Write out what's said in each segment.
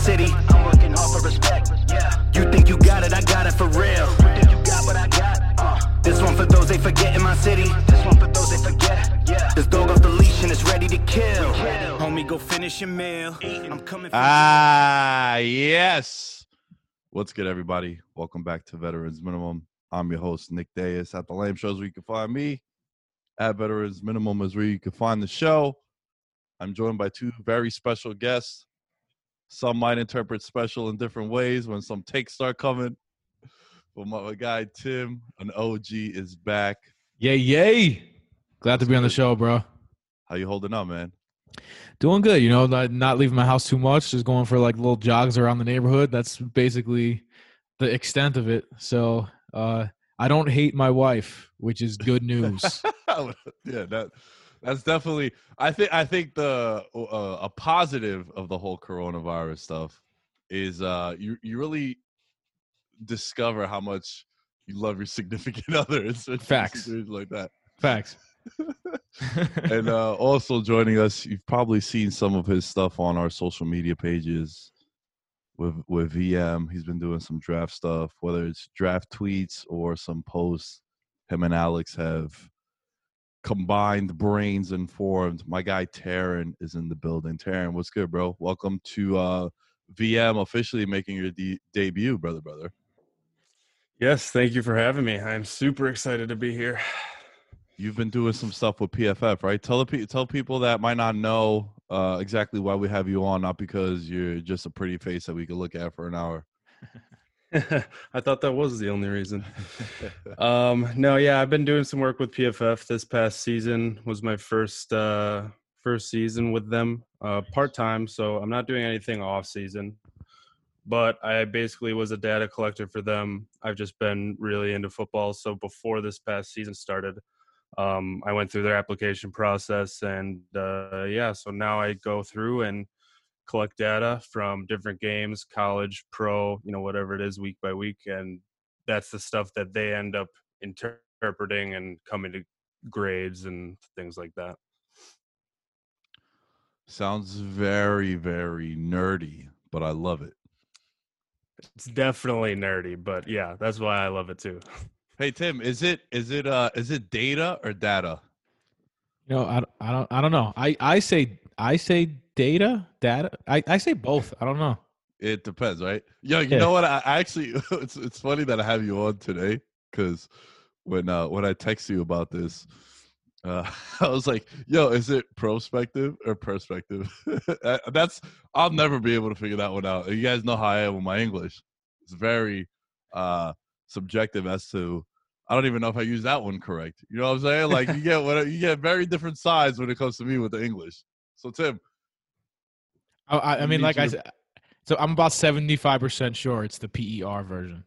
City. I'm working hard for respect, yeah. You think you got it, I got it for real. You think you got what I got, This one for those they forget in my city. This one for those they forget, yeah. This dog off the leash and it's ready to kill. Homie, go finish your meal. I'm coming. Yes. What's good, everybody? Welcome back to Veterans Minimum. I'm your host, Nick Dais. At the Lamb Show is where you can find me. At Veterans Minimum is where you can find the show. I'm joined by two very special guests. Some might interpret special in different ways when some takes start coming. But my guy, Tim, an OG, is back. Yay. Glad to be on the show, bro. How you holding up, man? Doing good. You know, not leaving my house too much. Just going for like little jogs around the neighborhood. That's basically the extent of it. So I don't hate my wife, which is good news. Yeah, That's definitely, I think the a positive of the whole coronavirus stuff is you really discover how much you love your significant other. Facts. Like that. Facts. And also joining us, you've probably seen some of his stuff on our social media pages with VM. He's been doing some draft stuff, whether it's draft tweets or some posts him and Alex have combined brains and formed. My guy Taryn is in the building. Taryn, what's good, bro? Welcome to VM officially making your debut, brother. Yes, thank you for having me. I'm super excited to be here. You've been doing some stuff with PFF, right? Tell people that might not know exactly why we have you on, not because you're just a pretty face that we could look at for an hour. I thought that was the only reason. I've been doing some work with PFF. This past season was my first season with them, part-time, so I'm not doing anything off-season. But I basically was a data collector for them. I've just been really into football, so before this past season started, I went through their application process, and so now I go through and collect data from different games, college, pro, you know, whatever it is, week by week. And that's the stuff that they end up interpreting and coming to grades and things like that. Sounds very, very nerdy, but I love it. It's definitely nerdy, but yeah, that's why I love it too. Hey Tim, is it data or data? You know, I don't know. I say data. I say both. I don't know. It depends, right? Yeah, you know what? I actually, it's funny that I have you on today because when I text you about this, I was like, "Yo, is it prospective or perspective?" I'll never be able to figure that one out. You guys know how I am with my English; it's very subjective as to. I don't even know if I use that one correct. You know what I'm saying? Like you get very different sides when it comes to me with the English. So Tim, I mean, like I said. So I'm about 75% sure it's the PER version.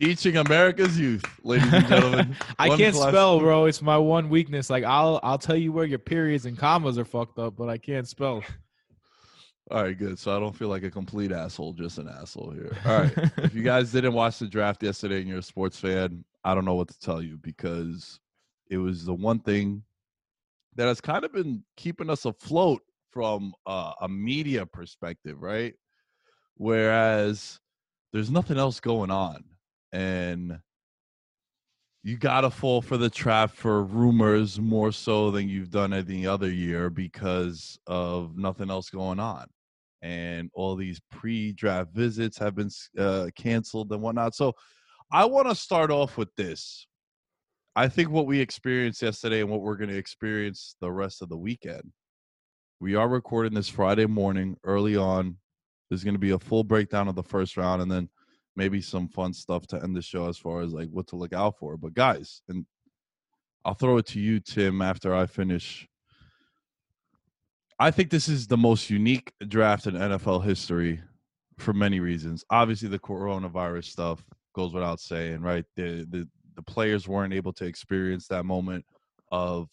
Teaching America's youth, ladies and gentlemen. I can't spell, bro. It's my one weakness. Like I'll tell you where your periods and commas are fucked up, but I can't spell. All right, good. So I don't feel like a complete asshole, just an asshole here. All right. If you guys didn't watch the draft yesterday and you're a sports fan, I don't know what to tell you because it was the one thing that has kind of been keeping us afloat from a media perspective, right? Whereas there's nothing else going on. And you got to fall for the trap for rumors more so than you've done any other year because of nothing else going on. And all these pre-draft visits have been canceled and whatnot. So I want to start off with this. I think what we experienced yesterday and what we're going to experience the rest of the weekend. We are recording this Friday morning early on. There's going to be a full breakdown of the first round and then maybe some fun stuff to end the show as far as like what to look out for. But guys, and I'll throw it to you, Tim, after I finish. I think this is the most unique draft in NFL history for many reasons. Obviously, the coronavirus stuff goes without saying, right? The players weren't able to experience that moment of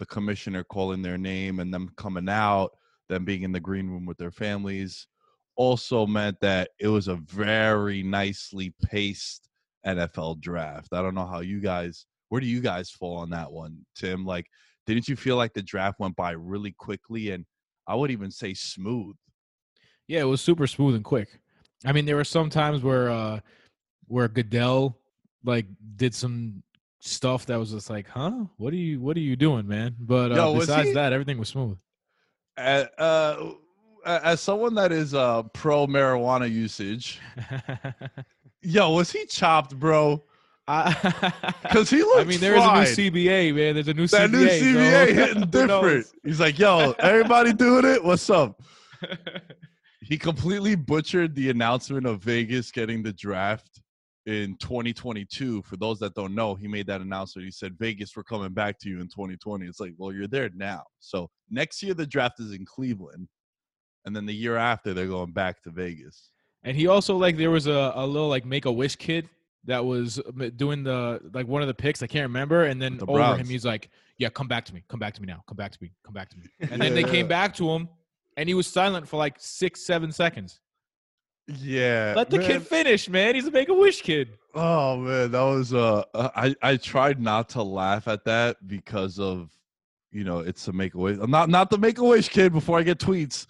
the commissioner calling their name and them coming out, them being in the green room with their families, also meant that it was a very nicely paced NFL draft. I don't know how you guys, where do you guys fall on that one, Tim? Like, didn't you feel like the draft went by really quickly and I would even say smooth? Yeah, it was super smooth and quick. I mean, there were some times where Goodell like did some stuff that was just like, huh? What are you doing, man? But besides that, everything was smooth. As someone that is pro marijuana usage, yo, was he chopped, bro? Because he looked. I mean, there fried. Is a new CBA, man. There's a new that CBA. That new CBA bro. Hitting different. He's like, yo, everybody doing it. What's up? He completely butchered the announcement of Vegas getting the draft. In 2022, for those that don't know, he made that announcement. He said, Vegas, we're coming back to you in 2020. It's like, well, you're there now. So next year, the draft is in Cleveland. And then the year after, they're going back to Vegas. And he also, like, there was a little, like, Make-A-Wish kid that was doing the, like, one of the picks. I can't remember. And then over him, he's like, yeah, come back to me. Come back to me now. Come back to me. Come back to me. And then they came back to him, and he was silent for, like, 7 seconds. Yeah. Let the kid finish, man. He's a Make-A-Wish kid. Oh, man. That was I tried not to laugh at that because of, you know, it's a Make-A-Wish. I'm not the Make-A-Wish kid before I get tweets.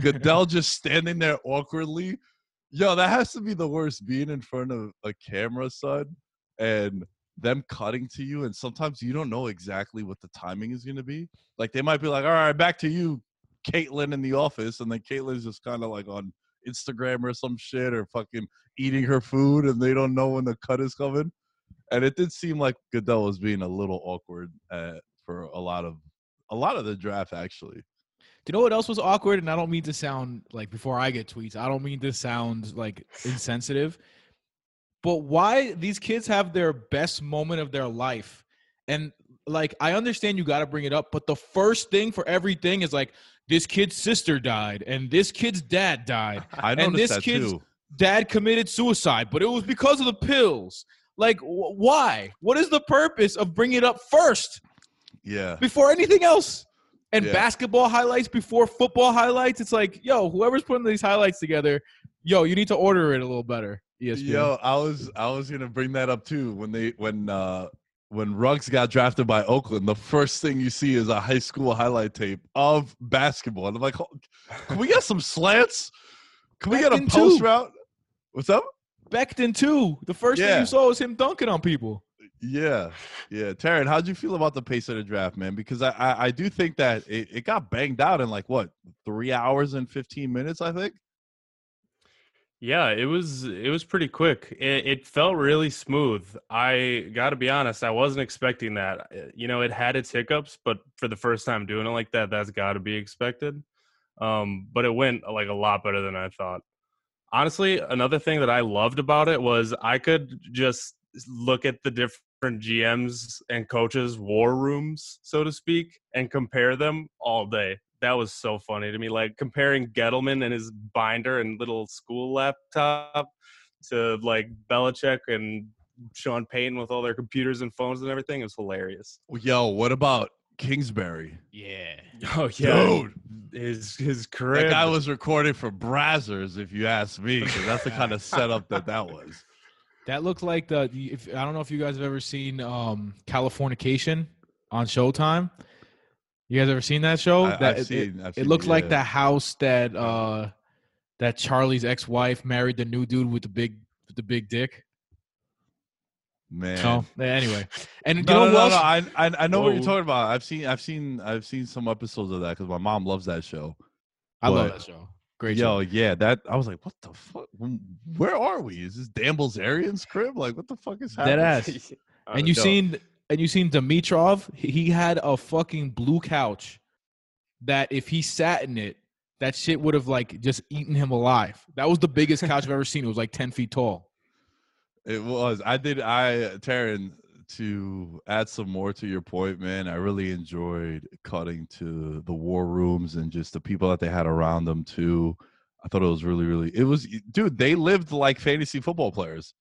Goodell just standing there awkwardly. Yo, that has to be the worst, being in front of a camera, son, and them cutting to you. And sometimes you don't know exactly what the timing is going to be. Like, they might be like, all right, back to you, Caitlin, in the office. And then Caitlin's just kind of like on Instagram or some shit, or fucking eating her food, and they don't know when the cut is coming. And it did seem like Goodell was being a little awkward for a lot of the draft, actually. Do you know what else was awkward? And I don't mean to sound like, before I get tweets, I don't mean to sound like insensitive, but why these kids have their best moment of their life, and like, I understand you got to bring it up, but the first thing for everything is like, this kid's sister died, and this kid's dad died, and this kid's dad committed suicide, but it was because of the pills. Like, why? What is the purpose of bringing it up first? Yeah. Before anything else? And basketball highlights before football highlights? It's like, yo, whoever's putting these highlights together, yo, you need to order it a little better, ESPN. Yo, I was going to bring that up too when when Ruggs got drafted by Oakland, the first thing you see is a high school highlight tape of basketball. And I'm like, can we get some slants? Can we get a post route? What's up? Becton, too. The first thing you saw was him dunking on people. Yeah. Yeah. Taryn, how'd you feel about the pace of the draft, man? Because I do think that it got banged out in like, what, 3 hours and 15 minutes, I think? Yeah, it was pretty quick. It felt really smooth. I got to be honest, I wasn't expecting that. You know, it had its hiccups, but for the first time doing it like that, that's got to be expected. But it went like a lot better than I thought. Honestly, another thing that I loved about it was I could just look at the different GMs and coaches' war rooms, so to speak, and compare them all day. That was so funny to me, like comparing Gettleman and his binder and little school laptop to like Belichick and Sean Payton with all their computers and phones and everything. It was hilarious. Yo, what about Kingsbury? Yeah. Oh, yeah. Dude. His career. That guy was recorded for Brazzers, if you ask me, because that's the kind of setup that was. That looked like I don't know if you guys have ever seen Californication on Showtime. You guys ever seen that show? I've seen it. It looks like the house that Charlie's ex-wife married the new dude with the big dick. Man. So, anyway, and I know what you're talking about. I've seen some episodes of that because my mom loves that show. I love that show. Great show. Yeah. That I was like, what the fuck? Where are we? Is this Dan Bilzerian's crib? Like, what the fuck is happening? That ass. And you seen Dimitrov? He had a fucking blue couch that if he sat in it, that shit would have, like, just eaten him alive. That was the biggest couch I've ever seen. It was, like, 10 feet tall. It was. Taryn, to add some more to your point, man, I really enjoyed cutting to the war rooms and just the people that they had around them, too. I thought it was dude, they lived like fantasy football players.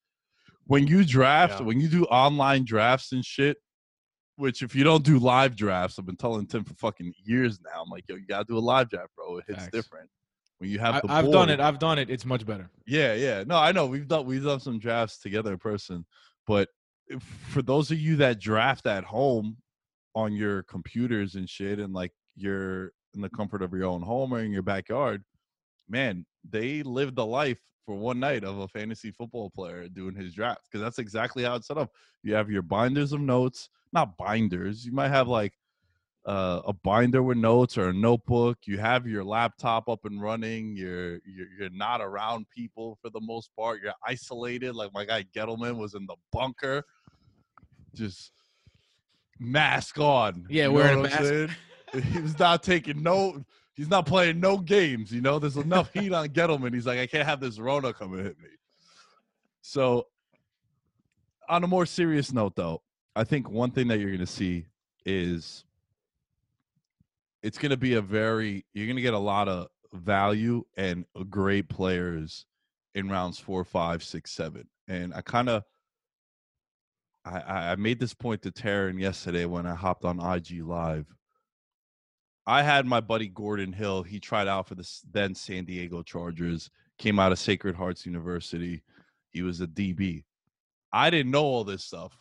When you draft, when you do online drafts and shit, which if you don't do live drafts, I've been telling Tim for fucking years now. I'm like, yo, you got to do a live draft, bro. It hits different. When you have I've done it. It's much better. Yeah, yeah. No, I know. We've done some drafts together in person. But for those of you that draft at home on your computers and shit and, like, you're in the comfort of your own home or in your backyard, man, they live the life for one night of a fantasy football player doing his draft, because that's exactly how it's set up. You have your binders of notes, not binders. You might have like a binder with notes or a notebook. You have your laptop up and running. You're not around people for the most part. You're isolated. Like my guy Gettleman was in the bunker, just mask on. Yeah, wearing a mask. He was not taking notes. He's not playing no games, you know? There's enough heat on Gettleman. He's like, I can't have this Rona come and hit me. So, on a more serious note, though, I think one thing that you're going to see is it's going to be you're going to get a lot of value and great players in rounds 4, 5, 6, 7. And I kind of, I made this point to Taryn yesterday when I hopped on IG Live. I had my buddy Gordon Hill. He tried out for the then San Diego Chargers, came out of Sacred Hearts University. He was a DB. I didn't know all this stuff.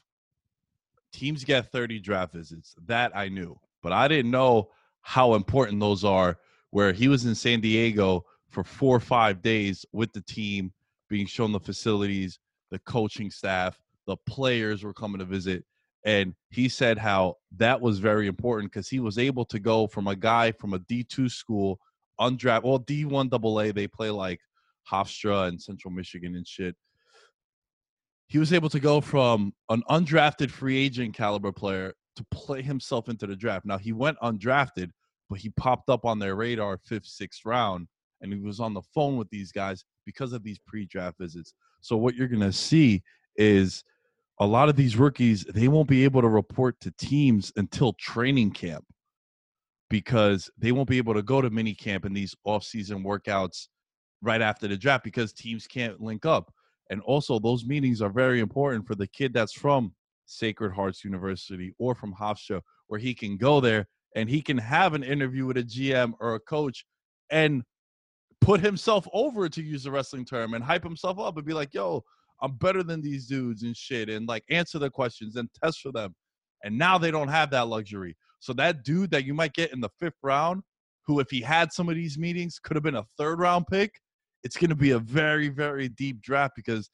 Teams get 30 draft visits. That I knew. But I didn't know how important those are, where he was in San Diego for 4 or 5 days with the team, being shown the facilities, the coaching staff, the players were coming to visit. And he said how that was very important because he was able to go from a guy from a D2 school, undrafted, well, D1 AA, they play like Hofstra and Central Michigan and shit. He was able to go from an undrafted free agent caliber player to play himself into the draft. Now, he went undrafted, but he popped up on their radar 5th, 6th round, and he was on the phone with these guys because of these pre-draft visits. So what you're going to see is – a lot of these rookies, they won't be able to report to teams until training camp because they won't be able to go to mini camp and these off-season workouts right after the draft because teams can't link up. And also, those meetings are very important for the kid that's from Sacred Hearts University or from Hofstra, where he can go there and he can have an interview with a GM or a coach and put himself over, to use the wrestling term, and hype himself up and be like, yo, I'm better than these dudes and shit, and like answer their questions and test for them. And now they don't have that luxury. So that dude that you might get in the 5th round, who if he had some of these meetings could have been a 3rd round pick, it's going to be a very, very deep draft, because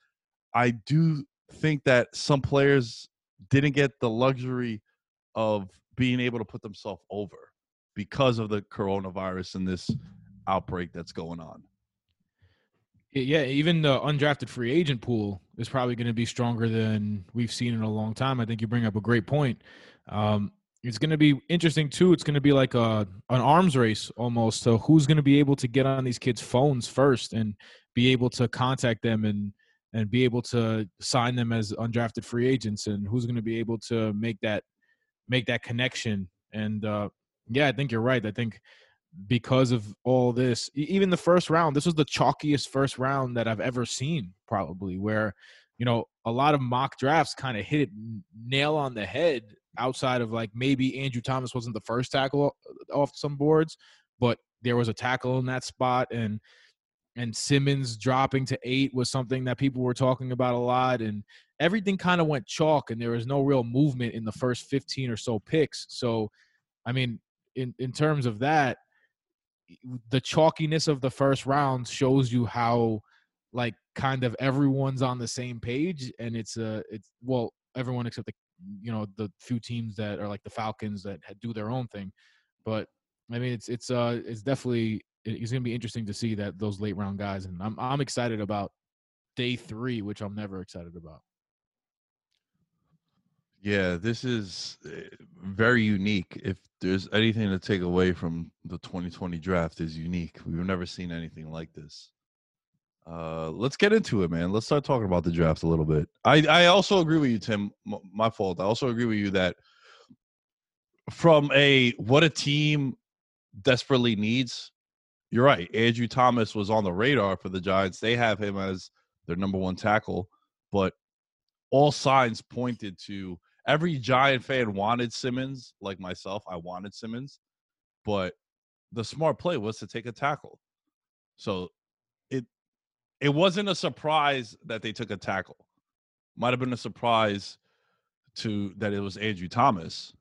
I do think that some players didn't get the luxury of being able to put themselves over because of the coronavirus and this outbreak that's going on. Yeah, even the undrafted free agent pool is probably going to be stronger than we've seen in a long time. I think you bring up a great point. It's going to be interesting, too. It's going to be like an arms race almost. So who's going to be able to get on these kids' phones first and be able to contact them and be able to sign them as undrafted free agents, and who's going to be able to make that connection. And, yeah, I think you're right. I think because of all this, even the 1st round, this was the chalkiest 1st round that I've ever seen, probably, where, you know, a lot of mock drafts kind of hit it nail on the head. Outside of like maybe Andrew Thomas wasn't the first tackle off some boards, but there was a tackle in that spot, and Simmons dropping to 8 was something that people were talking about a lot, and everything kind of went chalk, and there was no real movement in the first 15 or so picks. So, I mean, in terms of that, the chalkiness of the 1st round shows you how like kind of everyone's on the same page, and it's well, everyone except the, you know, the few teams that are like the Falcons that do their own thing. But I mean, it's definitely, it's going to be interesting to see that those late round guys. And I'm excited about day 3, which I'm never excited about. Yeah, this is very unique. If there's anything to take away from the 2020 draft, is unique. We've never seen anything like this. Let's get into it, man. Let's start talking about the draft a little bit. I also agree with you, Tim. My fault. I also agree with you that from what a team desperately needs, you're right. Andrew Thomas was on the radar for the Giants. They have him as their number 1 tackle, but all signs pointed to every Giant fan wanted Simmons. Like myself, I wanted Simmons, but the smart play was to take a tackle. So it wasn't a surprise that they took a tackle. Might have been a surprise that it was Andrew Thomas,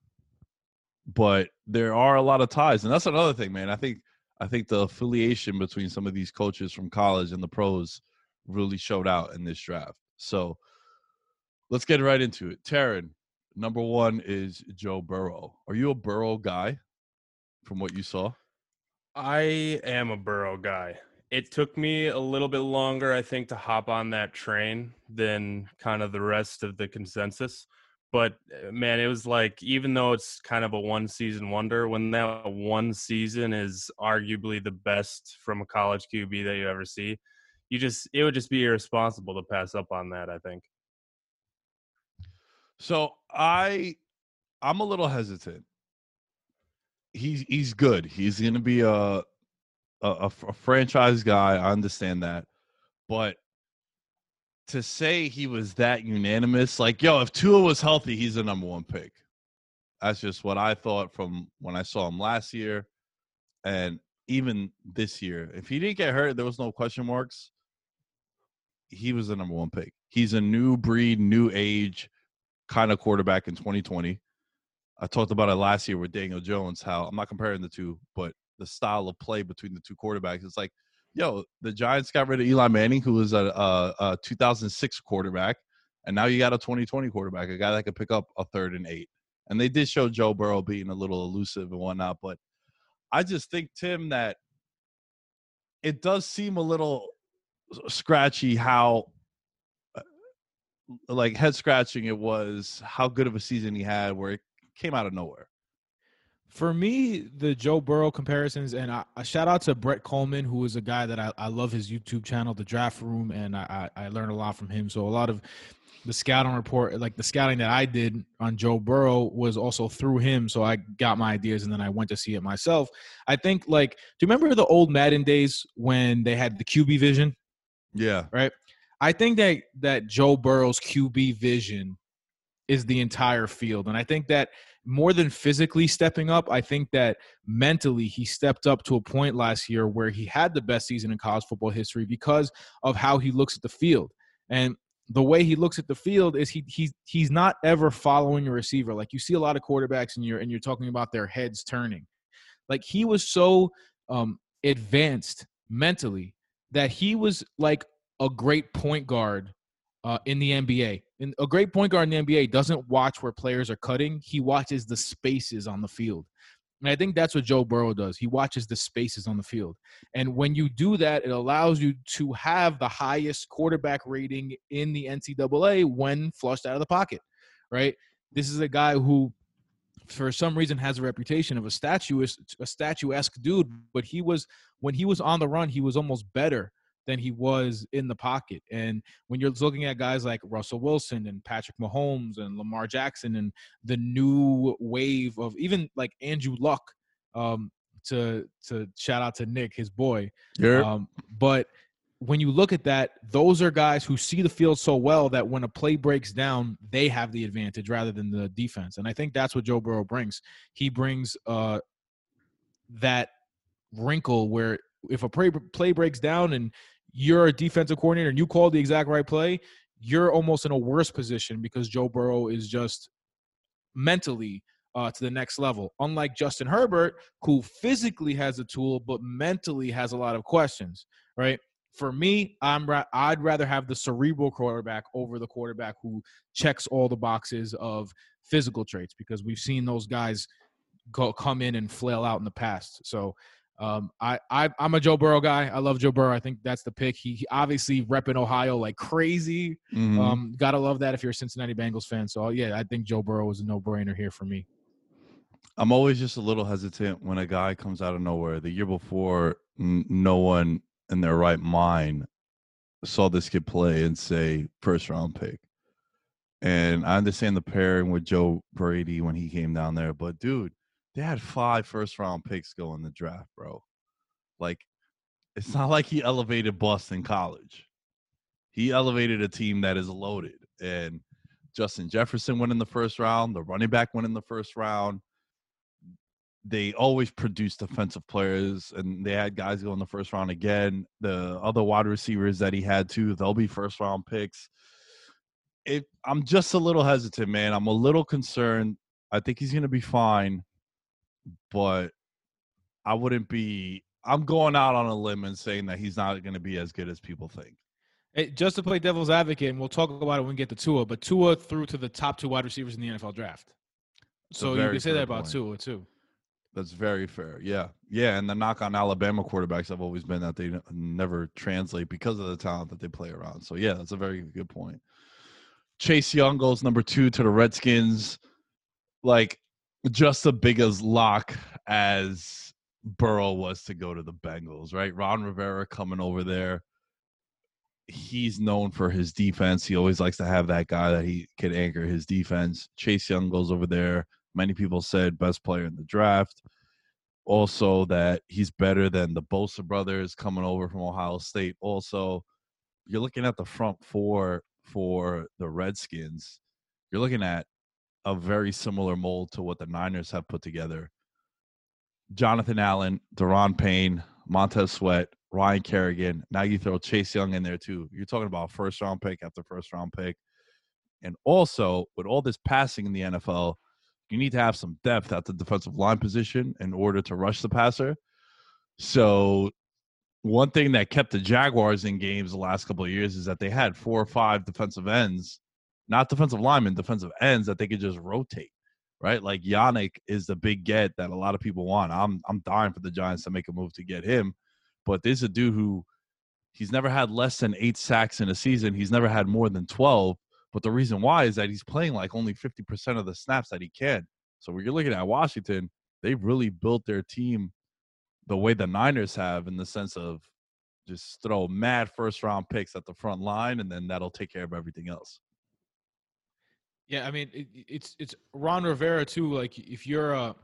but there are a lot of ties, and that's another thing, man. I think the affiliation between some of these coaches from college and the pros really showed out in this draft. So let's get right into it. Taryn, number 1 is Joe Burrow. Are you a Burrow guy from what you saw? I am a Burrow guy. It took me a little bit longer, I think, to hop on that train than kind of the rest of the consensus. But, man, it was like, even though it's kind of a one-season wonder, when that one season is arguably the best from a college QB that you ever see, it would just be irresponsible to pass up on that, I think. So I'm a little hesitant. He's good. He's going to be a franchise guy, I understand that, but to say he was that unanimous, like, yo, if Tua was healthy, he's the number 1 pick. That's just what I thought from when I saw him last year, and even this year. If he didn't get hurt, there was no question marks. He was the number 1 pick. He's a new breed, new age kind of quarterback in 2020. I talked about it last year with Daniel Jones, how I'm not comparing the two, but the style of play between the two quarterbacks. It's like, yo, the Giants got rid of Eli Manning, who was a 2006 quarterback, and now you got a 2020 quarterback, a guy that could pick up a 3rd and 8. And they did show Joe Burrow being a little elusive and whatnot, but I just think, Tim, that it does seem a little scratchy how, like, head-scratching it was how good of a season he had, where it came out of nowhere. For me, the Joe Burrow comparisons, and I shout out to Brett Coleman, who is a guy that I love his YouTube channel, The Draft Room, and I learned a lot from him. So a lot of the scouting report, like the scouting that I did on Joe Burrow, was also through him. So I got my ideas, and then I went to see it myself. I think, like, do you remember the old Madden days when they had the QB vision? Yeah. Right? I think that Joe Burrow's QB vision is the entire field. And I think that more than physically stepping up, I think that mentally he stepped up to a point last year where he had the best season in college football history because of how he looks at the field. And the way he looks at the field is he's not ever following a receiver. Like, you see a lot of quarterbacks and you're talking about their heads turning. Like, he was so advanced mentally that he was like a great point guard in the NBA. And a great point guard in the NBA doesn't watch where players are cutting. He watches the spaces on the field. And I think that's what Joe Burrow does. He watches the spaces on the field. And when you do that, it allows you to have the highest quarterback rating in the NCAA when flushed out of the pocket, right? This is a guy who, for some reason, has a reputation of a statuesque dude, but when he was on the run, he was almost better than he was in the pocket. And when you're looking at guys like Russell Wilson and Patrick Mahomes and Lamar Jackson and the new wave of even like Andrew Luck, to shout out to Nick, his boy. Yeah. But when you look at that, those are guys who see the field so well that when a play breaks down, they have the advantage rather than the defense. And I think that's what Joe Burrow brings. He brings that wrinkle where if a play breaks down and you're a defensive coordinator and you call the exact right play, you're almost in a worse position because Joe Burrow is just mentally to the next level. Unlike Justin Herbert, who physically has a tool but mentally has a lot of questions, right? For me, I'd rather have the cerebral quarterback over the quarterback who checks all the boxes of physical traits, because we've seen those guys come in and flail out in the past. So I'm a Joe Burrow guy. I love Joe Burrow. I think that's the pick. He obviously repping Ohio like crazy. Mm-hmm. Gotta love that if you're a Cincinnati Bengals fan. So yeah, I think Joe Burrow is a no-brainer here for me. I'm always just a little hesitant when a guy comes out of nowhere. The year before, no one in their right mind saw this kid play and say first-round pick. And I understand the pairing with Joe Brady when he came down there, but dude, they had 5 first-round picks go in the draft, bro. Like, it's not like he elevated Boston College. He elevated a team that is loaded. And Justin Jefferson went in the first round. The running back went in the first round. They always produce defensive players, and they had guys go in the first round again. The other wide receivers that he had, too, they'll be first-round picks. I'm just a little hesitant, man. I'm a little concerned. I think he's going to be fine. But I wouldn't be – I'm going out on a limb and saying that he's not going to be as good as people think. Hey, just to play devil's advocate, and we'll talk about it when we get to Tua, but Tua threw to the top 2 wide receivers in the NFL draft. So you can say that about Tua, too. That's very fair, yeah. Yeah, and the knock on Alabama quarterbacks have always been that they never translate because of the talent that they play around. So, yeah, that's a very good point. Chase Young goes number 2 to the Redskins. Like, just the biggest lock as Burrow was to go to the Bengals, right? Ron Rivera coming over there. He's known for his defense. He always likes to have that guy that he can anchor his defense. Chase Young goes over there. Many people said best player in the draft. Also that he's better than the Bosa brothers coming over from Ohio State. Also, you're looking at the front 4 for the Redskins. You're looking at a very similar mold to what the Niners have put together. Jonathan Allen, Daron Payne, Montez Sweat, Ryan Kerrigan. Now you throw Chase Young in there too. You're talking about first-round pick after first-round pick. And also, with all this passing in the NFL, you need to have some depth at the defensive line position in order to rush the passer. So one thing that kept the Jaguars in games the last couple of years is that they had 4 or 5 defensive ends. Not defensive linemen, defensive ends that they could just rotate, right? Like Yannick is the big get that a lot of people want. I'm dying for the Giants to make a move to get him. But there's a dude who he's never had less than 8 sacks in a season. He's never had more than 12. But the reason why is that he's playing like only 50% of the snaps that he can. So when you're looking at Washington, they've really built their team the way the Niners have in the sense of just throw mad first-round picks at the front line, and then that'll take care of everything else. Yeah, I mean, it's Ron Rivera too. Like, if you're a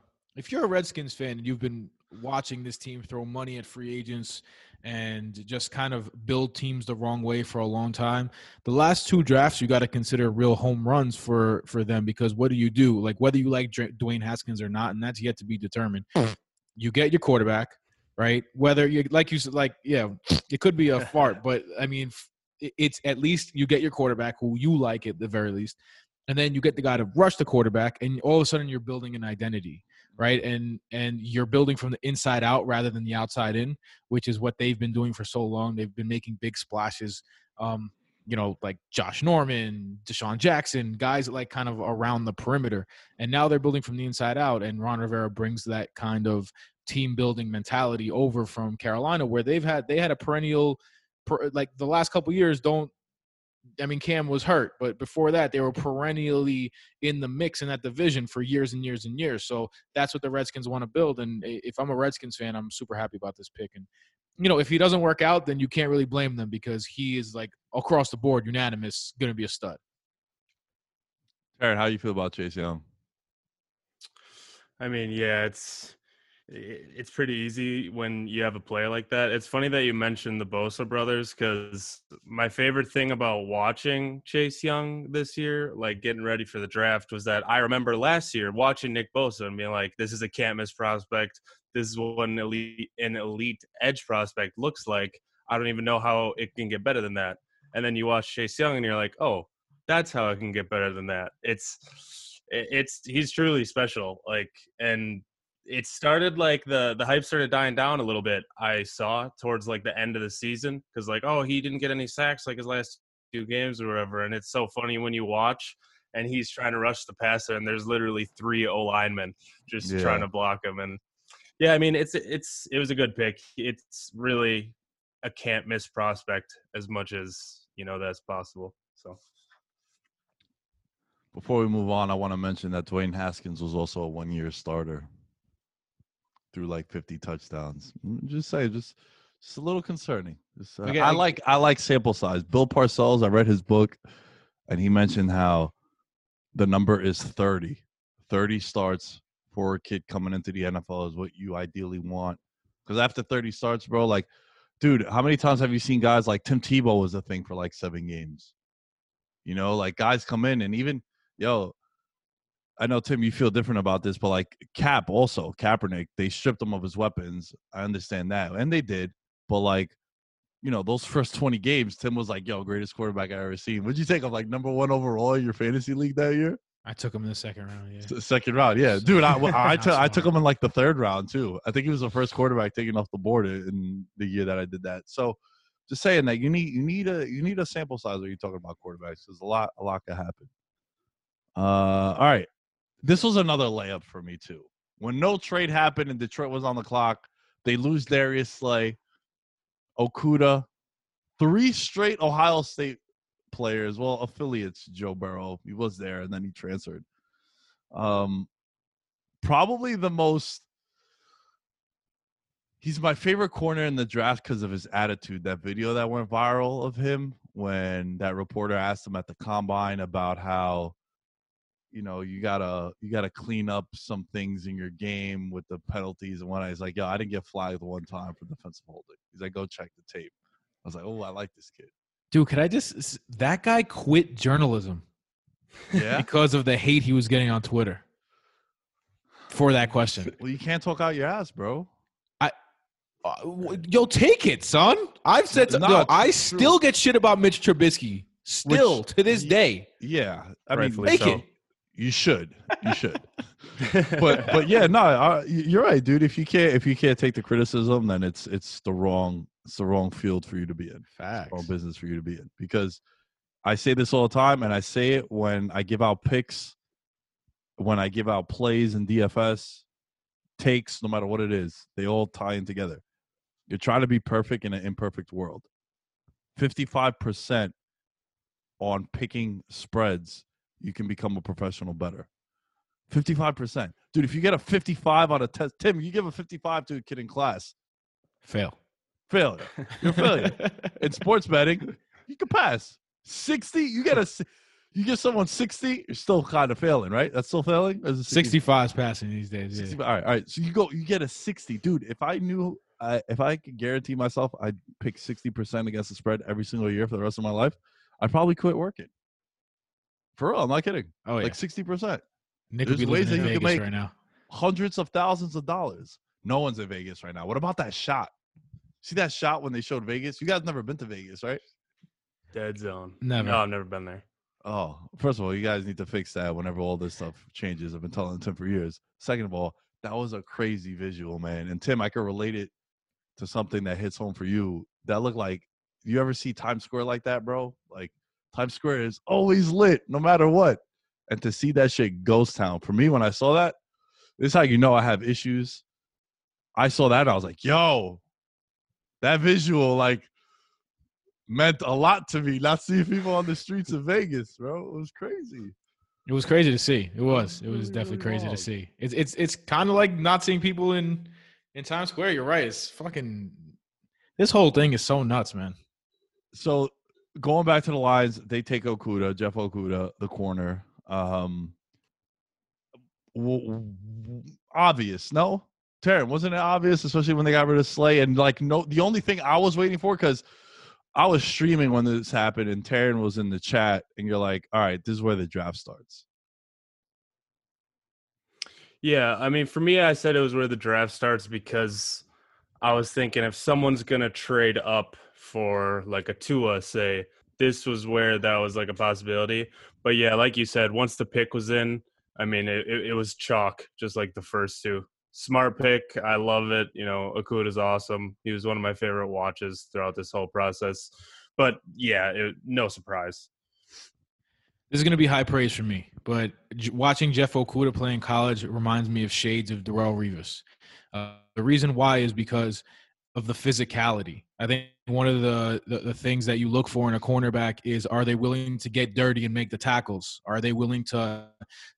Redskins fan and you've been watching this team throw money at free agents and just kind of build teams the wrong way for a long time, the last 2 drafts you got to consider real home runs for them, because what do you do? Like, whether you like Dwayne Haskins or not, and that's yet to be determined. You get your quarterback, right? Whether you like, yeah, it could be a fart, but I mean, it's at least you get your quarterback who you like at the very least, and then you get the guy to rush the quarterback, and all of a sudden you're building an identity, right? And you're building from the inside out rather than the outside in, which is what they've been doing for so long. They've been making big splashes, you know, like Josh Norman, Deshaun Jackson, guys like kind of around the perimeter. And now they're building from the inside out, and Ron Rivera brings that kind of team building mentality over from Carolina, where they had a perennial, like the last couple of years, Cam was hurt, but before that they were perennially in the mix in that division for years and years and years. So that's what the Redskins want to build. And if I'm a Redskins fan, I'm super happy about this pick. And, you know, if he doesn't work out, then you can't really blame them, because he is, like, across the board, unanimous, going to be a stud. Jared, how do you feel about Chase Young? I mean, yeah, it's pretty easy when you have a player like that. It's funny that you mentioned the Bosa brothers, because my favorite thing about watching Chase Young this year, like getting ready for the draft, was that I remember last year watching Nick Bosa and being like, this is a can't-miss prospect. This is what an elite edge prospect looks like. I don't even know how it can get better than that. And then you watch Chase Young and you're like, oh, that's how it can get better than that. It's he's truly special. Like, and it started like the hype started dying down a little bit, I saw, towards like the end of the season, because like, oh, he didn't get any sacks like his last two games or whatever. And it's so funny when you watch and he's trying to rush the passer and there's literally three O-linemen just trying to block him. And yeah, I mean, it was a good pick. It's really a can't miss prospect, as much as, you know, that's possible. So before we move on, I want to mention that Dwayne Haskins was also a 1-year starter, through like 50 touchdowns. Just a little concerning. I like sample size. Bill Parcells, I read his book, and he mentioned how the number is 30. 30 starts for a kid coming into the NFL is what you ideally want. Because after 30 starts, bro, like, dude, how many times have you seen guys like Tim Tebow was a thing for like 7 games? You know, like guys come in, and even, I know, Tim, you feel different about this, but like Kaepernick, they stripped him of his weapons. I understand that. And they did. But like, you know, those first 20 games, Tim was like, greatest quarterback I've ever seen. Would you take him like #1 overall in your fantasy league that year? I took him in the second round, Second round, yeah. Dude, I took him in like the third round too. I think he was the first quarterback taken off the board in the year that I did that. So just saying that you need a sample size when you're talking about quarterbacks. There's a lot can happen. All right. This was another layup for me too. When no trade happened and Detroit was on the clock, they lose Darius Slay, Okuda, 3 straight Ohio State players, well, affiliates. Joe Burrow, he was there and then he transferred. Probably the most, he's my favorite corner in the draft because of his attitude. That video that went viral of him when that reporter asked him at the combine about how, you know, you gotta clean up some things in your game with the penalties and whatnot. He's like, I didn't get flagged one time for defensive holding. He's like, go check the tape. I was like, oh, I like this kid. Dude, that guy quit journalism because of the hate he was getting on Twitter for that question. Well, you can't talk out your ass, bro. Yo, take it, son. I've said something. No, I still get shit about Mitch Trubisky to this day. Yeah. I mean, take it. You should. but yeah, no, you're right, dude. If you can't take the criticism, then it's the wrong field for you to be in. Facts. It's the wrong business for you to be in. Because I say this all the time, and I say it when I give out picks, when I give out plays in DFS, takes, no matter what it is, they all tie in together. You're trying to be perfect in an imperfect world. 55% on picking spreads, you can become a professional bettor. 55%. Dude, if you get a 55 on a test, Tim, you give a 55 to a kid in class, failure. You're a failure. In sports betting, you can pass. 60, you give someone 60, you're still kind of failing, right? That's still failing? 65 is passing these days. Yeah. All right. So you get a 60. Dude, if I knew, if I could guarantee myself I'd pick 60% against the spread every single year for the rest of my life, I'd probably quit working. For real, I'm not kidding. Oh, yeah. Like 60%. Nick would be living in Vegas right now. Hundreds of thousands of dollars. No one's in Vegas right now. What about that shot? See that shot when they showed Vegas? You guys never been to Vegas, right? Dead zone. Never. No, I've never been there. Oh, first of all, you guys need to fix that whenever all this stuff changes. I've been telling Tim for years. Second of all, that was a crazy visual, man. And Tim, I can relate it to something that hits home for you. That looked like, you ever see Times Square like that, bro? Like, Times Square is always lit, no matter what. And to see that shit ghost town, for me, when I saw that, this is how you know I have issues. I saw that, and I was like, yo, that visual, like, meant a lot to me. Not seeing people on the streets of Vegas, bro. It was crazy. It was crazy to see. It was definitely crazy to see. It's kind of like not seeing people in Times Square. You're right. It's fucking – this whole thing is so nuts, man. So going back to the Lions, they take Okudah, Jeff Okudah, the corner. Obvious, no? Terran, wasn't it obvious, especially when they got rid of Slay? And, like, no, the only thing I was waiting for, because I was streaming when this happened, and Terran was in the chat, and you're like, all right, this is where the draft starts. Yeah, I mean, for me, I said it was where the draft starts because I was thinking if someone's going to trade up for, like, a Tua, say, this was where that was, like, a possibility. But, yeah, like you said, once the pick was in, I mean, it was chalk, just like the first two. Smart pick. I love it. You know, Okudah's awesome. He was one of my favorite watches throughout this whole process. But, yeah, no surprise. This is going to be high praise for me, but watching Jeff Okudah play in college reminds me of shades of Darrelle Revis. The reason why is because of the physicality. I think one of the things that you look for in a cornerback is, are they willing to get dirty and make the tackles? Are they willing to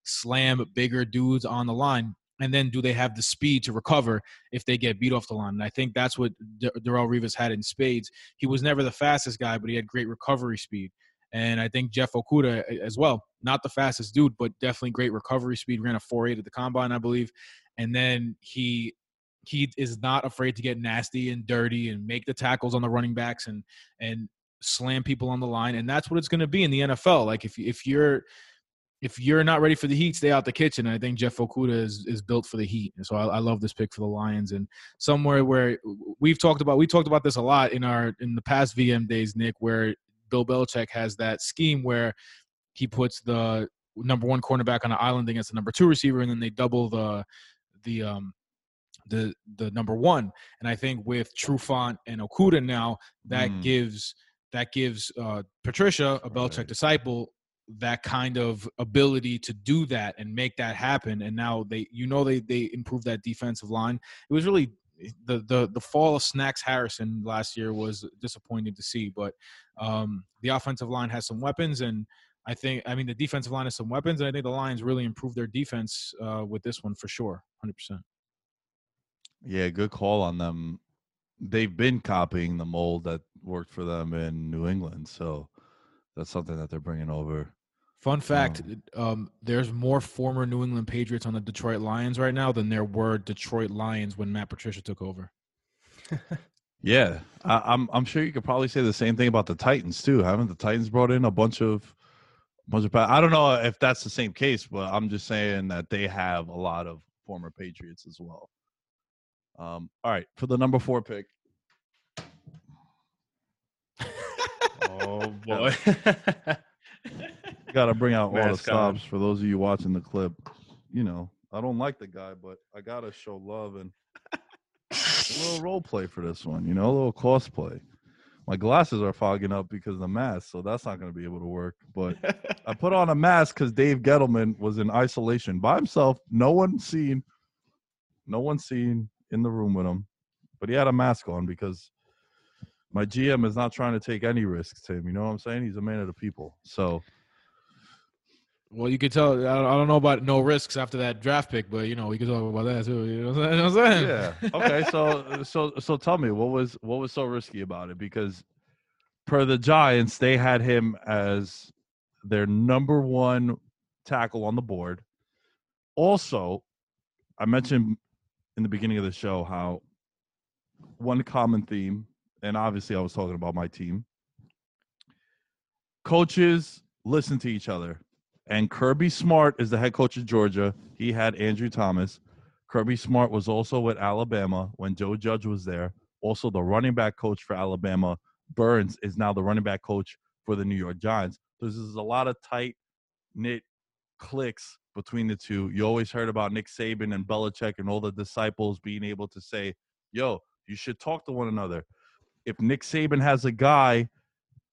slam bigger dudes on the line? And then do they have the speed to recover if they get beat off the line? And I think that's what Darrelle Revis had in spades. He was never the fastest guy, but he had great recovery speed. And I think Jeff Okudah as well, not the fastest dude, but definitely great recovery speed. Ran a 4.8 at the combine, I believe. And then he is not afraid to get nasty and dirty and make the tackles on the running backs and slam people on the line. And that's what it's going to be in the NFL. Like, if you're not ready for the heat, stay out the kitchen. And I think Jeff Okudah is built for the heat. And so I love this pick for the Lions. And somewhere where we talked about this a lot in the past VM days, Nick, where Bill Belichick has that scheme where he puts the number one cornerback on an island against the number two receiver, and then they double the number one. And I think with Trufant and Okudah now, that gives Patricia, a Belichick disciple, that kind of ability to do that and make that happen. And now they improved that defensive line. It was really the fall of Snacks Harrison last year was disappointing to see, but the offensive line has some weapons, and I mean the defensive line has some weapons, and I think the Lions really improved their defense with this one for sure, 100%. Yeah, good call on them. They've been copying the mold that worked for them in New England, so that's something that they're bringing over. Fun fact, there's more former New England Patriots on the Detroit Lions right now than there were Detroit Lions when Matt Patricia took over. Yeah. I'm sure you could probably say the same thing about the Titans too. Haven't the Titans brought in a bunch of – I don't know if that's the same case, but I'm just saying that they have a lot of former Patriots as well. All right, for the number 4 pick. Oh, boy. Got to bring out all the stops for those of you watching the clip. You know, I don't like the guy, but I got to show love and a little role play for this one, you know, a little cosplay. My glasses are fogging up because of the mask, so that's not going to be able to work. But I put on a mask because Dave Gettleman was in isolation by himself. No one seen in the room with him, but he had a mask on because my GM is not trying to take any risks, Tim. You know what I'm saying? He's a man of the people. So, well, you could tell. I don't know about no risks after that draft pick, but you know, we could talk about that too. You know what I'm saying? Yeah. Okay. So tell me, what was so risky about it? Because per the Giants, they had him as their number one tackle on the board. Also, I mentioned in the beginning of the show how one common theme. And obviously I was talking about my team. Coaches listen to each other. And Kirby Smart is the head coach of Georgia. He had Andrew Thomas. Kirby Smart was also with Alabama when Joe Judge was there. Also the running back coach for Alabama, Burns, is now the running back coach for the New York Giants. There's a lot of tight-knit clicks between the two. You always heard about Nick Saban and Belichick and all the disciples being able to say, yo, you should talk to one another. If Nick Saban has a guy,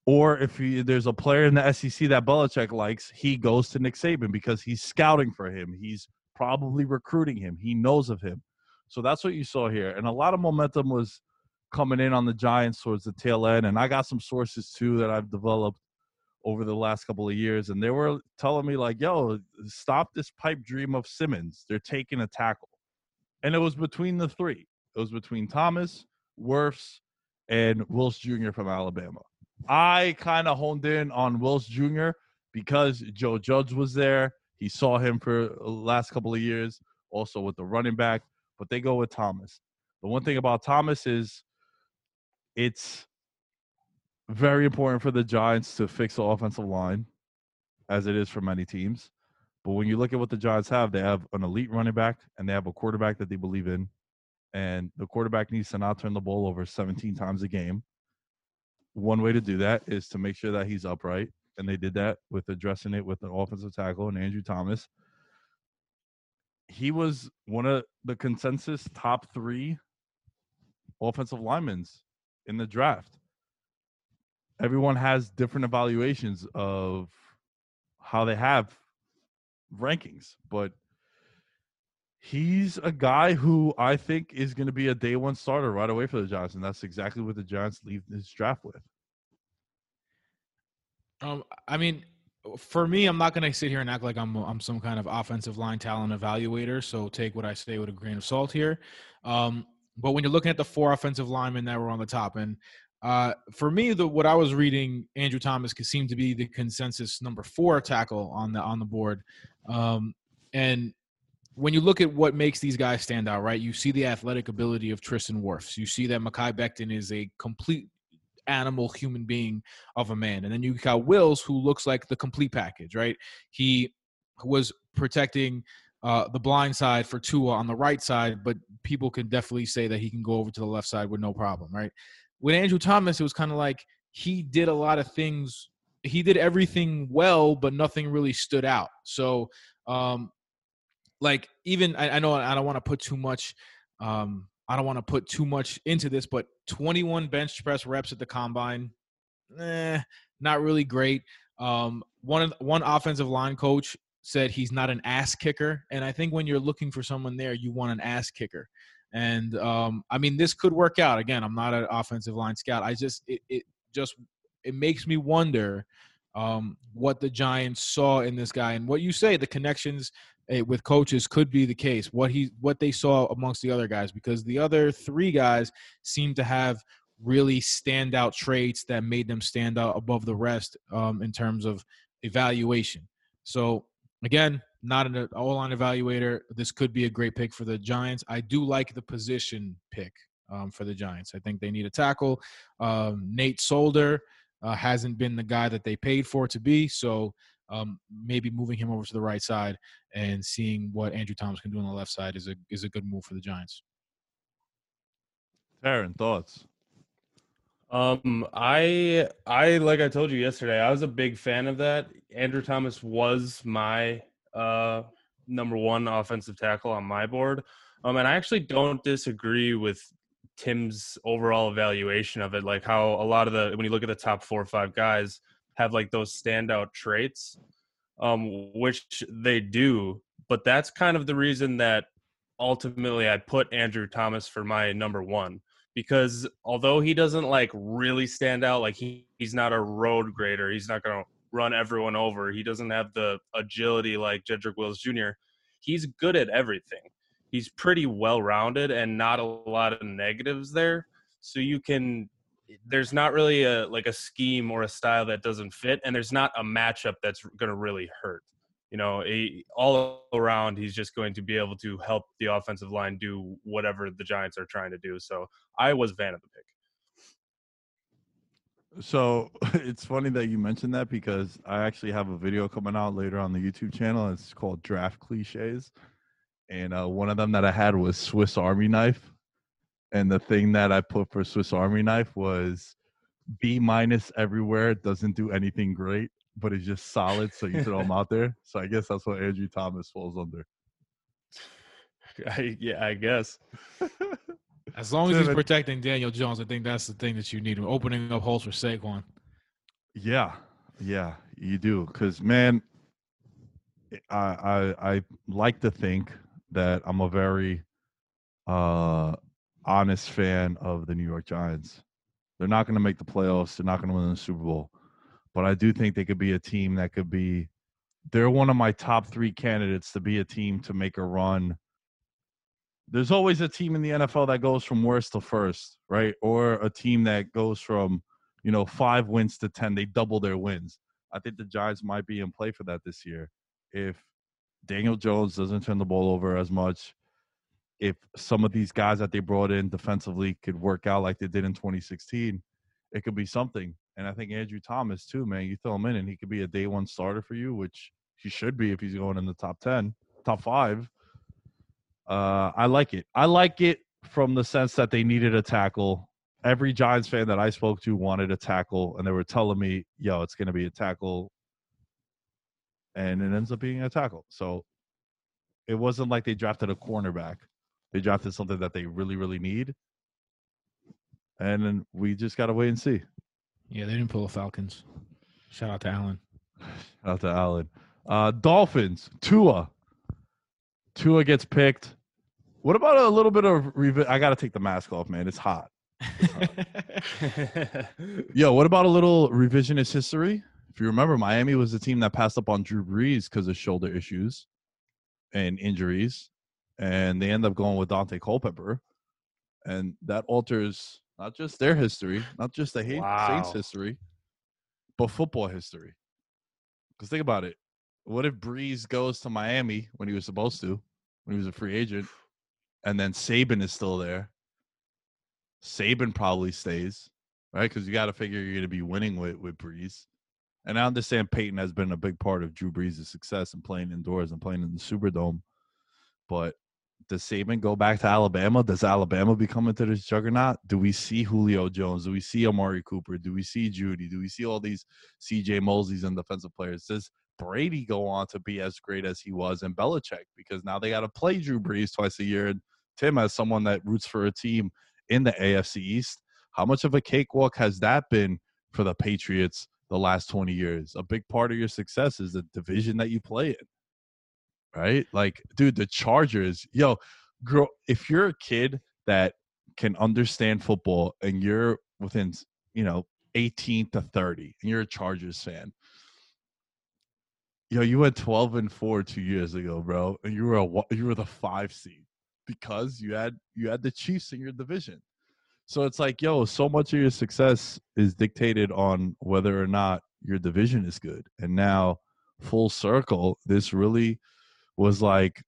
or if there's a player in the SEC that Belichick likes, he goes to Nick Saban because he's scouting for him. He's probably recruiting him. He knows of him. So that's what you saw here. And a lot of momentum was coming in on the Giants towards the tail end. And I got some sources, too, that I've developed over the last couple of years. And they were telling me, like, yo, stop this pipe dream of Simmons. They're taking a tackle. And it was between the three. It was between Thomas, Wirfs, and Wills Jr. from Alabama. I kind of honed in on Wills Jr. because Joe Judge was there. He saw him for the last couple of years, also with the running back. But they go with Thomas. The one thing about Thomas is it's very important for the Giants to fix the offensive line, as it is for many teams. But when you look at what the Giants have, they have an elite running back, and they have a quarterback that they believe in. And the quarterback needs to not turn the ball over 17 times a game. One way to do that is to make sure that he's upright, and they did that with addressing it with an offensive tackle and Andrew Thomas. He was one of the consensus top three offensive linemen in the draft. Everyone has different evaluations of how they have rankings, but he's a guy who I think is going to be a day one starter right away for the Giants, and that's exactly what the Giants leave this draft with. I mean, for me, I'm not going to sit here and act like I'm some kind of offensive line talent evaluator, so take what I say with a grain of salt here. But when you're looking at the four offensive linemen that were on the top, and for me, what I was reading, Andrew Thomas seemed to be the consensus number four tackle on the board. And when you look at what makes these guys stand out, right, you see the athletic ability of Tristan Wirfs. You see that Mekhi Becton is a complete animal human being of a man. And then you got Wills, who looks like the complete package, right? He was protecting the blind side for Tua on the right side, but people can definitely say that he can go over to the left side with no problem, right? With Andrew Thomas, it was kind of like he did a lot of things. He did everything well, but nothing really stood out. So, I know I don't want to put too much into this, but 21 bench press reps at the combine, not really great. One offensive line coach said he's not an ass kicker, and I think when you're looking for someone there, you want an ass kicker. And I mean, this could work out. Again, I'm not an offensive line scout. It makes me wonder what the Giants saw in this guy, and what you say, the connections with coaches could be the case, what they saw amongst the other guys, because the other three guys seem to have really standout traits that made them stand out above the rest in terms of evaluation. So again, not an all-line evaluator. This could be a great pick for the Giants. I do like the position pick for the Giants. I think they need a tackle. Nate Solder hasn't been the guy that they paid for to be, so maybe moving him over to the right side and seeing what Andrew Thomas can do on the left side is a good move for the Giants. Taryn, thoughts? I like I told you yesterday, I was a big fan of that. Andrew Thomas was my number one offensive tackle on my board, and I actually don't disagree with Tim's overall evaluation of it, like how a lot of when you look at the top 4 or 5 guys have like those standout traits, which they do. But that's kind of the reason that ultimately I put Andrew Thomas for my number one, because although he doesn't like really stand out, like he's not a road grader, he's not going to run everyone over, he doesn't have the agility like Jedrick Wills Jr., he's good at everything. He's pretty well-rounded and not a lot of negatives there. So there's not really a scheme or a style that doesn't fit, and there's not a matchup that's going to really hurt. You know, all around, he's just going to be able to help the offensive line do whatever the Giants are trying to do. So I was a fan of the pick. So it's funny that you mentioned that, because I actually have a video coming out later on the YouTube channel. It's called Draft Cliches. And one of them that I had was Swiss Army Knife. And the thing that I put for Swiss Army Knife was B- everywhere. It doesn't do anything great, but it's just solid, so you throw him out there. So I guess that's what Andrew Thomas falls under. I guess. As long as he's protecting Daniel Jones, I think that's the thing that you need. Opening up holes for Saquon. Yeah, you do. Because, man, I like to think that I'm a very honest fan of the New York Giants. They're not going to make the playoffs. They're not going to win the Super Bowl. But I do think they could be a team that could be – they're one of my top three candidates to be a team to make a run. There's always a team in the NFL that goes from worst to first, right? Or a team that goes from, 5 wins to 10. They double their wins. I think the Giants might be in play for that this year. If Daniel Jones doesn't turn the ball over as much, if some of these guys that they brought in defensively could work out like they did in 2016, it could be something. And I think Andrew Thomas too, man. You throw him in and he could be a day one starter for you, which he should be if he's going in the top 10, top 5. I like it. I like it from the sense that they needed a tackle. Every Giants fan that I spoke to wanted a tackle, and they were telling me, yo, it's going to be a tackle. And it ends up being a tackle. So it wasn't like they drafted a cornerback. They drafted something that they really, really need. And then we just got to wait and see. Yeah, they didn't pull the Falcons. Shout out to Allen. Dolphins, Tua. Tua gets picked. What about a little bit of – I got to take the mask off, man. It's hot. Yo, what about a little revisionist history? If you remember, Miami was the team that passed up on Drew Brees because of shoulder issues and injuries, and they end up going with Dante Culpepper, and that alters not just their history, not just the Saints history, but football history. Because think about it. What if Brees goes to Miami when he was supposed to, when he was a free agent, and then Saban is still there? Saban probably stays, right? Because you got to figure you're going to be winning with Brees. And I understand Peyton has been a big part of Drew Brees' success and playing indoors and playing in the Superdome. But does Saban go back to Alabama? Does Alabama become into this juggernaut? Do we see Julio Jones? Do we see Amari Cooper? Do we see Judy? Do we see all these C.J. Mosley's and defensive players? Does Brady go on to be as great as he was in Belichick? Because now they got to play Drew Brees twice a year. And Tim, as someone that roots for a team in the AFC East, how much of a cakewalk has that been for the Patriots the last 20 years? A big part of your success is the division that you play in, right? Like, dude, the Chargers, girl, if you're a kid that can understand football and you're within, 18 to 30 and you're a Chargers fan, you went 12-4 2 years ago, bro, and you were the 5 seed because you had the Chiefs in your division. So it's like, so much of your success is dictated on whether or not your division is good. And now, full circle, this really was like,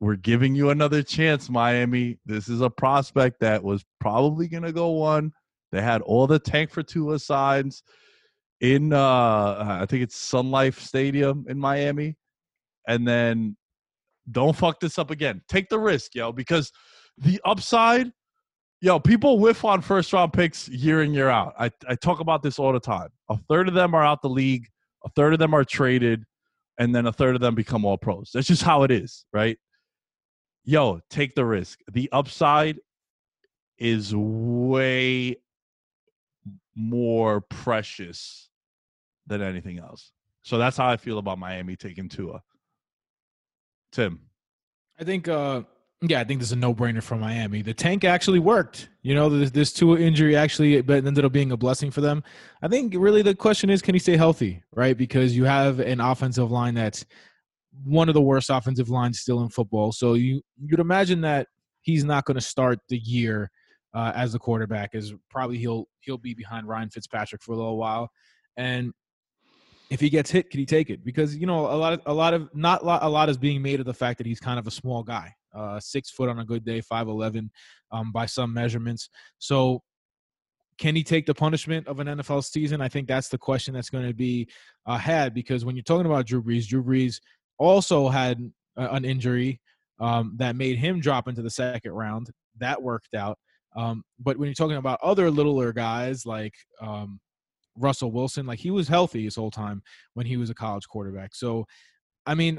we're giving you another chance, Miami. This is a prospect that was probably going to go one. They had all the tank for Tua signs in I think it's Sun Life Stadium in Miami. And then don't fuck this up again. Take the risk, because the upside, people whiff on first-round picks year in, year out. I talk about this all the time. A third of them are out the league. A third of them are traded. And then a third of them become all pros. That's just how it is, right? Take the risk. The upside is way more precious than anything else. So that's how I feel about Miami taking Tua. Tim. I think this is a no-brainer for Miami. The tank actually worked. This Tua injury actually ended up being a blessing for them. I think really the question is, can he stay healthy, right? Because you have an offensive line that's one of the worst offensive lines still in football. So you'd imagine that he's not going to start the year as the quarterback, as probably he'll be behind Ryan Fitzpatrick for a little while. And if he gets hit, can he take it? Because a lot is being made of the fact that he's kind of a small guy, 6 foot on a good day, 5'11", by some measurements. So can he take the punishment of an NFL season? I think that's the question that's going to be had, because when you're talking about Drew Brees also had an injury that made him drop into the second round. That worked out. But when you're talking about other littler guys like Russell Wilson, like he was healthy his whole time when he was a college quarterback. So, I mean,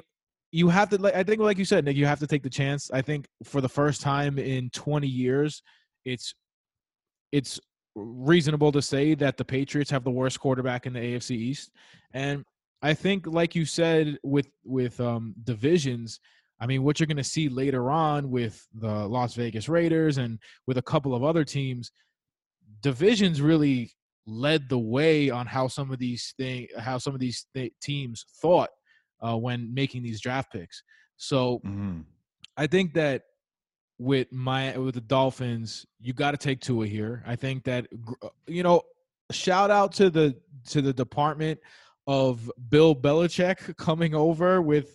you have to, I think, like you said, Nick, you have to take the chance. I think for the first time in 20 years, it's reasonable to say that the Patriots have the worst quarterback in the AFC East. And I think, like you said, with divisions, I mean, what you're going to see later on with the Las Vegas Raiders and with a couple of other teams, divisions really led the way on how some of these teams thought when making these draft picks. So I think that with the Dolphins, you got to take Tua here. I think that, you know, shout out to the department of Bill Belichick coming over with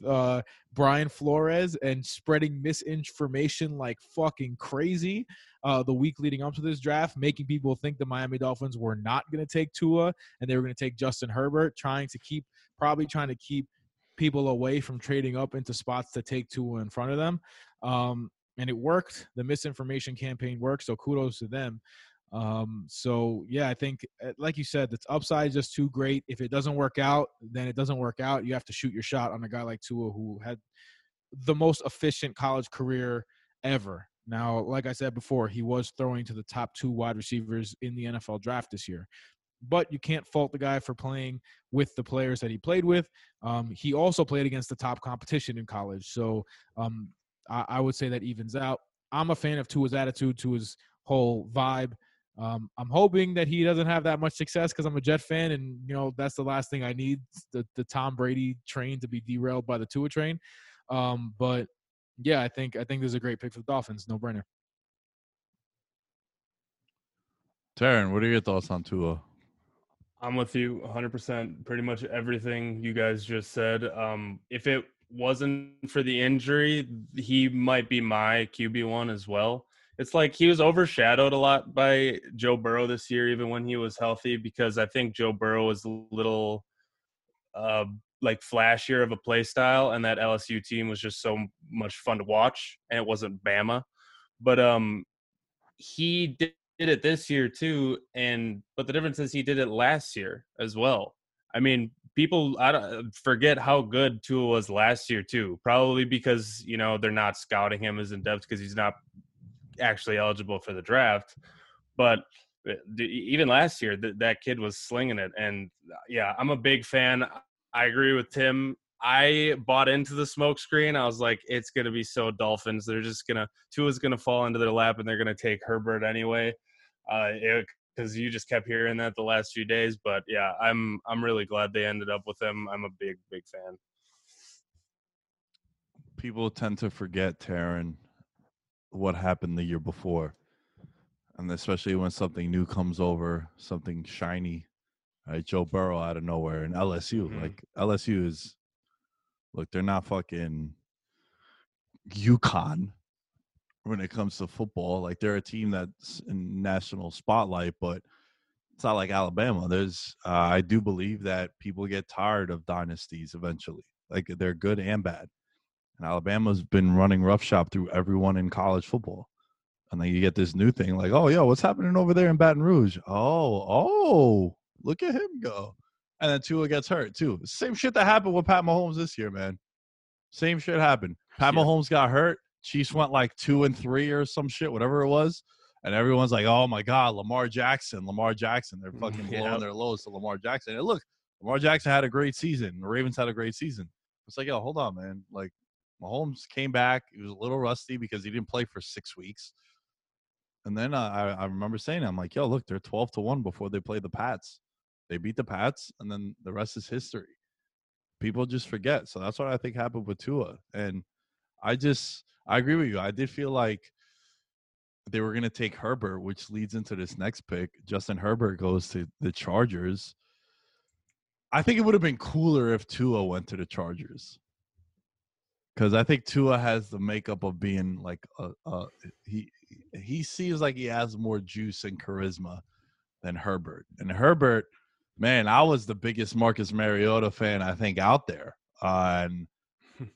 Brian Flores and spreading misinformation like fucking crazy the week leading up to this draft, making people think the Miami Dolphins were not going to take Tua and they were going to take Justin Herbert, trying to keep people away from trading up into spots to take Tua in front of them. And it worked. The misinformation campaign worked, so kudos to them. So yeah, I think, like you said, the upside is just too great. If it doesn't work out, then it doesn't work out. You have to shoot your shot on a guy like Tua, who had the most efficient college career ever. Now, like I said before, he was throwing to the top two wide receivers in the NFL draft this year, but you can't fault the guy for playing with the players that he played with. He also played against the top competition in college. So, I would say that evens out. I'm a fan of Tua's attitude, Tua's whole vibe. I'm hoping that he doesn't have that much success because I'm a Jet fan, and you know that's the last thing I need, the Tom Brady train to be derailed by the Tua train. But yeah, I think this is a great pick for the Dolphins, no brainer. Taryn, what are your thoughts on Tua? I'm with you 100%. Pretty much everything you guys just said. If it wasn't for the injury, he might be my QB1 as well. It's like he was overshadowed a lot by Joe Burrow this year, even when he was healthy, because I think Joe Burrow was a little flashier of a play style, and that LSU team was just so much fun to watch, and it wasn't Bama. But he did it this year too, but the difference is he did it last year as well. I mean, forget how good Tua was last year too, probably because, you know, they're not scouting him as in depth because he's not actually eligible for the draft. But even last year, that kid was slinging it. And yeah, I'm a big fan. I agree with Tim. I bought into the smoke screen. I was like, it's going to be so Dolphins. They're just going to – Tua's going to fall into their lap, and they're going to take Herbert anyway, because you just kept hearing that the last few days. But yeah, I'm really glad they ended up with him. I'm a big, big fan. People tend to forget, Taryn, what happened the year before, and especially when something new comes over, something shiny, right? Joe Burrow out of nowhere, and LSU, like LSU is, look, they're not fucking UConn when it comes to football. Like, they're a team that's in national spotlight, but it's not like Alabama. There's, I do believe that people get tired of dynasties eventually, like they're good and bad. And Alabama's been running roughshod through everyone in college football. And then you get this new thing like, oh, yo, what's happening over there in Baton Rouge? Oh, look at him go. And then Tua gets hurt, too. Same shit that happened with Pat Mahomes this year, man. Same shit happened. Pat Mahomes got hurt. Chiefs went like 2-3 or some shit, whatever it was. And everyone's like, oh, my God, Lamar Jackson. They're fucking blowing their loads to Lamar Jackson. And look, Lamar Jackson had a great season. The Ravens had a great season. It's like, yo, hold on, man. Like, Mahomes came back. He was a little rusty because he didn't play for 6 weeks. And then I remember saying, I'm like, yo, look, they're 12-1 before they play the Pats. They beat the Pats, and then the rest is history. People just forget. So that's what I think happened with Tua. And I agree with you. I did feel like they were going to take Herbert, which leads into this next pick. Justin Herbert goes to the Chargers. I think it would have been cooler if Tua went to the Chargers, because I think Tua has the makeup of being like he seems like he has more juice and charisma than Herbert. And Herbert, man, I was the biggest Marcus Mariota fan I think out there. And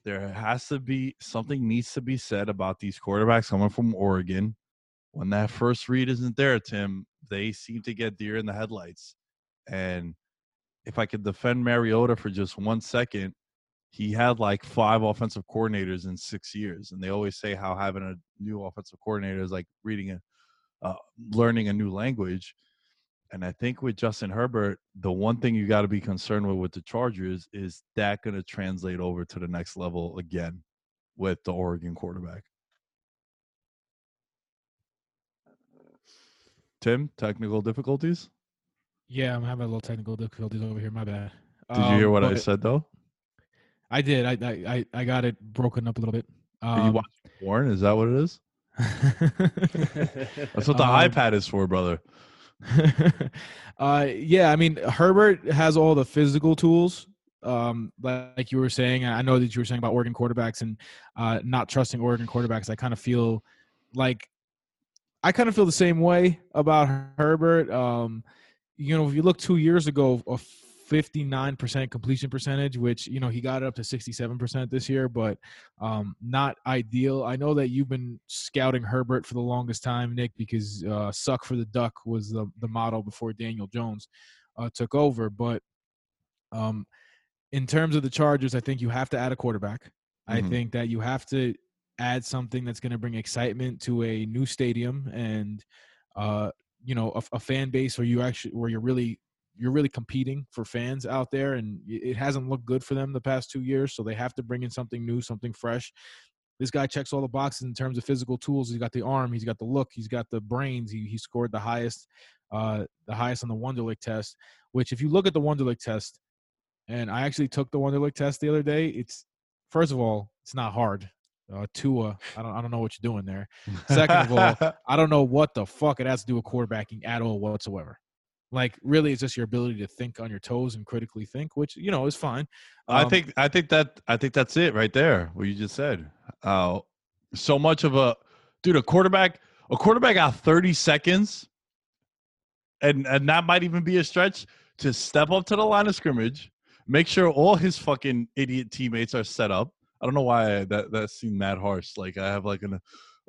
there needs to be said about these quarterbacks coming from Oregon when that first read isn't there, Tim, they seem to get deer in the headlights. And if I could defend Mariota for just 1 second, he had like 5 offensive coordinators in 6 years. And they always say how having a new offensive coordinator is like learning a new language. And I think with Justin Herbert, the one thing you got to be concerned with the Chargers is that going to translate over to the next level again with the Oregon quarterback. Tim, technical difficulties? Yeah, I'm having a little technical difficulties over here. My bad. Did you hear what I said, though? I did. I got it broken up a little bit. Are you watching porn? Is that what it is? That's what the iPad is for, brother. Yeah, I mean, Herbert has all the physical tools. Like you were saying, I know that you were saying about Oregon quarterbacks and not trusting Oregon quarterbacks. I kind of feel like the same way about Herbert. You know, if you look 2 years ago, a 59% completion percentage, which, you know, he got it up to 67% this year, but not ideal. I know that you've been scouting Herbert for the longest time, Nick, because suck for the duck was the motto before Daniel Jones took over. But in terms of the Chargers, I think you have to add a quarterback. Mm-hmm. I think that you have to add something that's going to bring excitement to a new stadium and, you know, a fan base where you actually, where you're really competing for fans out there, and it hasn't looked good for them the past 2 years. So they have to bring in something new, something fresh. This guy checks all the boxes in terms of physical tools. He's got the arm, he's got the look, he's got the brains. He scored the highest on the Wonderlic test, which if you look at the Wonderlic test, and I actually took the Wonderlic test the other day, it's, first of all, it's not hard. Tua, I don't know what you're doing there. Second of all, I don't know what the fuck it has to do with quarterbacking at all whatsoever. Like, really, it's just your ability to think on your toes and critically think, which, you know, is fine. I think that's it right there. What you just said. So much of a quarterback got 30 seconds, and that might even be a stretch to step up to the line of scrimmage, make sure all his fucking idiot teammates are set up. I don't know why that seemed that harsh. Like, I have like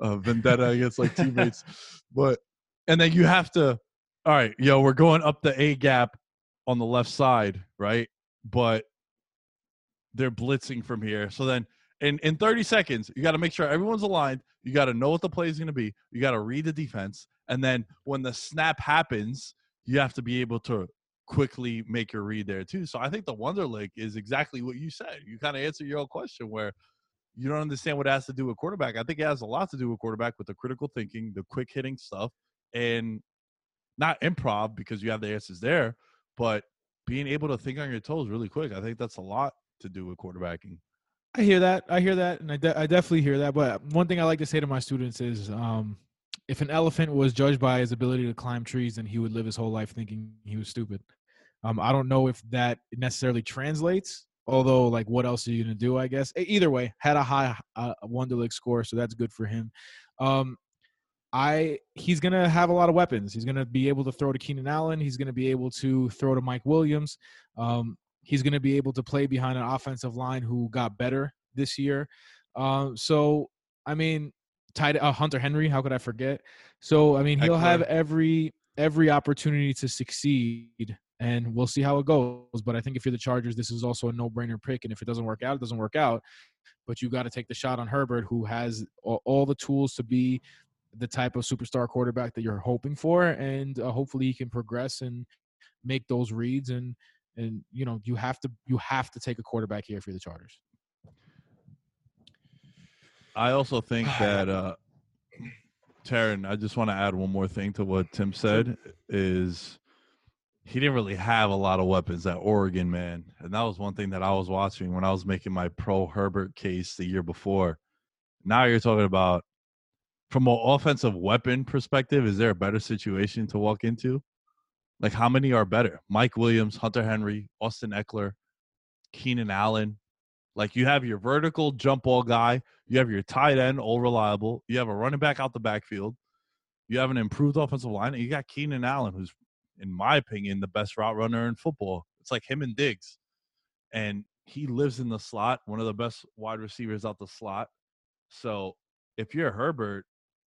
a vendetta against like teammates, but and then you have to. All right, yo, we're going up the A gap on the left side, right? But they're blitzing from here. So then in 30 seconds, you got to make sure everyone's aligned. You got to know what the play is going to be. You got to read the defense. And then when the snap happens, you have to be able to quickly make your read there too. So I think the Wonderlic is exactly what you said. You kind of answer your own question where you don't understand what it has to do with quarterback. I think it has a lot to do with quarterback, with the critical thinking, the quick hitting stuff, and – not improv because you have the answers there, but being able to think on your toes really quick. I think that's a lot to do with quarterbacking. I hear that. And I definitely hear that. But one thing I like to say to my students is if an elephant was judged by his ability to climb trees, then he would live his whole life thinking he was stupid. I don't know if that necessarily translates, although, like, what else are you going to do, I guess? Either way, had a high Wonderlic score, so that's good for him. He's going to have a lot of weapons. He's going to be able to throw to Keenan Allen. He's going to be able to throw to Mike Williams. He's going to be able to play behind an offensive line who got better this year. So, I mean, Hunter Henry, how could I forget? So, I mean, he'll have every opportunity to succeed, and we'll see how it goes. But I think if you're the Chargers, this is also a no-brainer pick, and if it doesn't work out, it doesn't work out. But you got to take the shot on Herbert, who has all the tools to be – the type of superstar quarterback that you're hoping for, and hopefully he can progress and make those reads. And you know, you have to take a quarterback here if you're the Chargers. I also think that Taryn, I just want to add one more thing to what Tim said, is he didn't really have a lot of weapons at Oregon, man. And that was one thing that I was watching when I was making my pro Herbert case the year before. Now you're talking about, from an offensive weapon perspective, is there a better situation to walk into? Like, how many are better? Mike Williams, Hunter Henry, Austin Eckler, Keenan Allen. Like, you have your vertical jump ball guy. You have your tight end, all reliable. You have a running back out the backfield. You have an improved offensive line. And you got Keenan Allen, who's, in my opinion, the best route runner in football. It's like him and Diggs. And he lives in the slot, one of the best wide receivers out the slot. So if you're Herbert,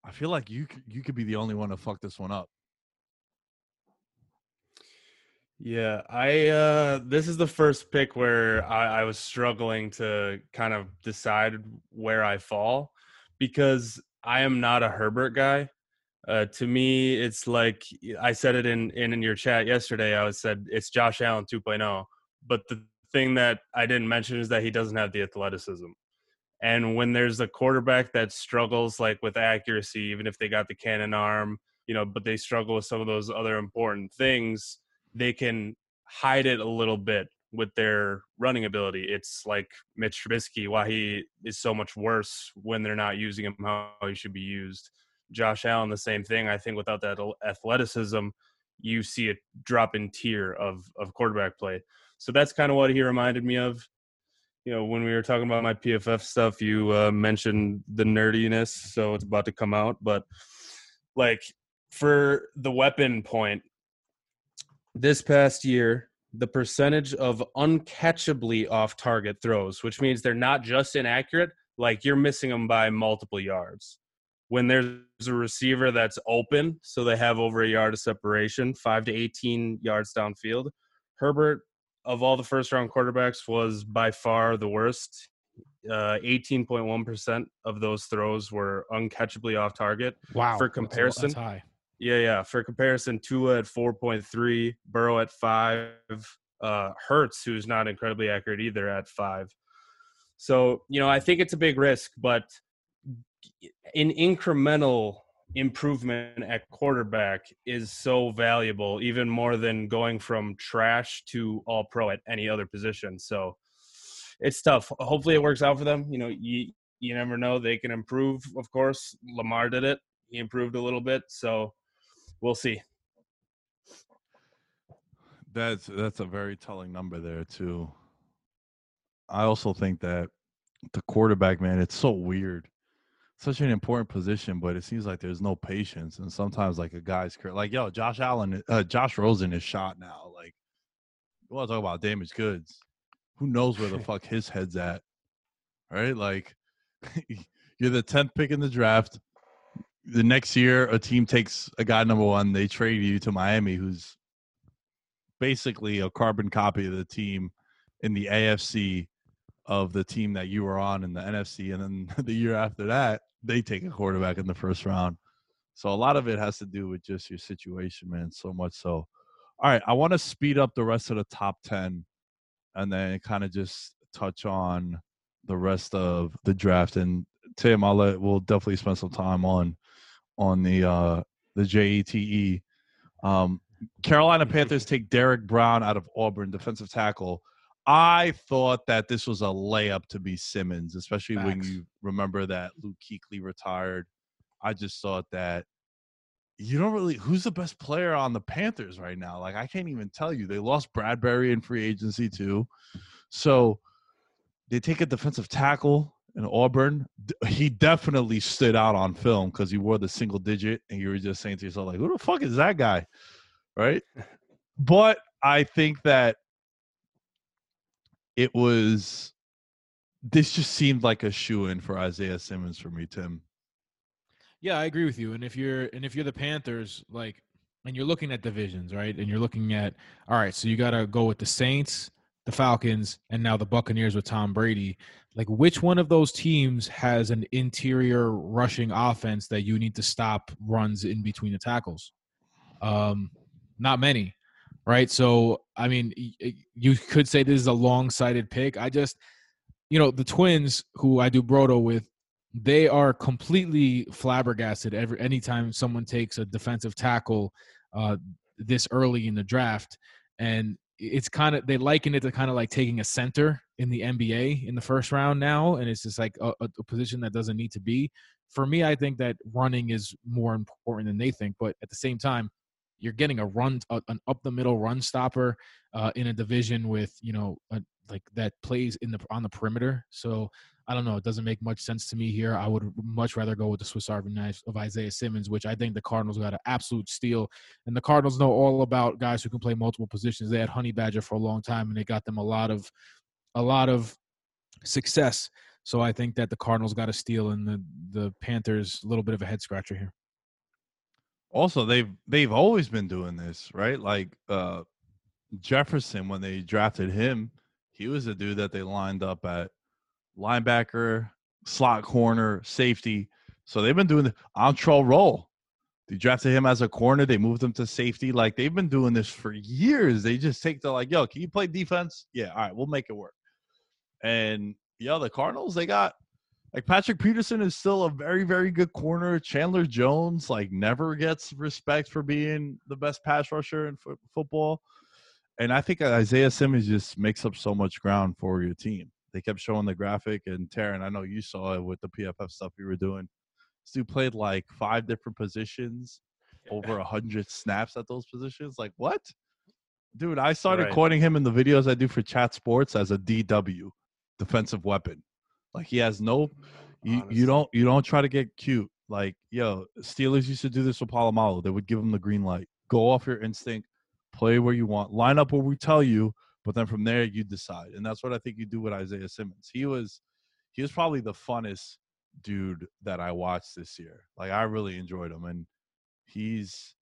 I feel like you could be the only one to fuck this one up. Yeah, I this is the first pick where I was struggling to kind of decide where I fall, because I am not a Herbert guy. To me, it's like I said it in your chat yesterday. I said it's Josh Allen 2.0. But the thing that I didn't mention is that he doesn't have the athleticism. And when there's a quarterback that struggles like with accuracy, even if they got the cannon arm, you know, but they struggle with some of those other important things, they can hide it a little bit with their running ability. It's like Mitch Trubisky, why he is so much worse when they're not using him how he should be used. Josh Allen, the same thing. I think without that athleticism, you see a drop in tier of quarterback play. So that's kind of what he reminded me of. You know, when we were talking about my PFF stuff, you mentioned the nerdiness, so it's about to come out. But, like, for the weapon point, this past year, the percentage of uncatchably off-target throws, which means they're not just inaccurate, like you're missing them by multiple yards. When there's a receiver that's open, so they have over a yard of separation, 5 to 18 yards downfield, Herbert, of all the first-round quarterbacks, was by far the worst. 18.1% of those throws were uncatchably off target. Wow. For comparison, that's high. Yeah. For comparison, Tua at 4.3, Burrow at 5, Hurts, who's not incredibly accurate either, at 5. So, you know, I think it's a big risk, but an incremental improvement at quarterback is so valuable, even more than going from trash to all pro at any other position. So it's tough. Hopefully it works out for them. You know, you never know. They can improve, of course. Lamar did it. He improved a little bit. So we'll see. That's a very telling number there too. I also think that the quarterback, man, it's so weird. Such an important position, but it seems like there's no patience. And sometimes, like, a guy's career, like, yo, Josh Rosen is shot now. Like, you want to talk about damaged goods? Who knows where the fuck his head's at? Right? Like, you're the 10th pick in the draft. The next year, a team takes a guy number 1. They trade you to Miami, who's basically a carbon copy of the team in the AFC of the team that you were on in the NFC. And then the year after that, they take a quarterback in the first round. So a lot of it has to do with just your situation, man, so much so. All right, I want to speed up the rest of the top 10 and then kind of just touch on the rest of the draft. And, Tim, we'll definitely spend some time on the JETE. Carolina Panthers take Derrick Brown out of Auburn, defensive tackle. I thought that this was a layup to be Simmons, especially Max. When you remember that Luke Kuechly retired. I just thought that you don't really – who's the best player on the Panthers right now? Like, I can't even tell you. They lost Bradbury in free agency too. So they take a defensive tackle in Auburn. He definitely stood out on film because he wore the single digit, and you were just saying to yourself, like, who the fuck is that guy? Right? But I think that it was – this just seemed like a shoe-in for Isaiah Simmons for me, Tim. Yeah, I agree with you. And if you're the Panthers, like, and you're looking at divisions, right, and you're looking at, all right, so you got to go with the Saints, the Falcons, and now the Buccaneers with Tom Brady. Like, which one of those teams has an interior rushing offense that you need to stop runs in between the tackles? Not many. Right. So, I mean, you could say this is a long-sighted pick. I just, you know, the Twins, who I do Brodo with, they are completely flabbergasted anytime someone takes a defensive tackle this early in the draft. And it's kind of, they liken it to kind of like taking a center in the NBA in the first round now. And it's just like a position that doesn't need to be. For me, I think that running is more important than they think. But at the same time, you're getting an up-the-middle run stopper in a division with, you know, like that plays on the perimeter. So I don't know. It doesn't make much sense to me here. I would much rather go with the Swiss Army knife of Isaiah Simmons, which I think the Cardinals got an absolute steal. And the Cardinals know all about guys who can play multiple positions. They had Honey Badger for a long time, and they got them a lot of success So I think that the Cardinals got a steal, and the Panthers a little bit of a head scratcher here. Also, they've always been doing this, right? Like Jefferson, when they drafted him, he was a dude that they lined up at linebacker, slot corner, safety. So they've been doing the Antrell Roll. They drafted him as a corner. They moved him to safety. Like, they've been doing this for years. They just take the, like, yo, can you play defense? Yeah, all right, we'll make it work. And, yeah, the Cardinals, they got, like, Patrick Peterson is still a very, very good corner. Chandler Jones, like, never gets respect for being the best pass rusher in football. And I think Isaiah Simmons just makes up so much ground for your team. They kept showing the graphic, and Taryn, I know you saw it with the PFF stuff you were doing. This dude played like 5 different positions, over 100 snaps at those positions. Like, what? Dude, I started quoting him in the videos I do for Chat Sports as a DW, defensive weapon. Like, he has no – you don't try to get cute. Like, yo, Steelers used to do this with Polamalu. They would give him the green light. Go off your instinct. Play where you want. Line up where we tell you. But then from there, you decide. And that's what I think you do with Isaiah Simmons. He was probably the funnest dude that I watched this year. Like, I really enjoyed him. And he's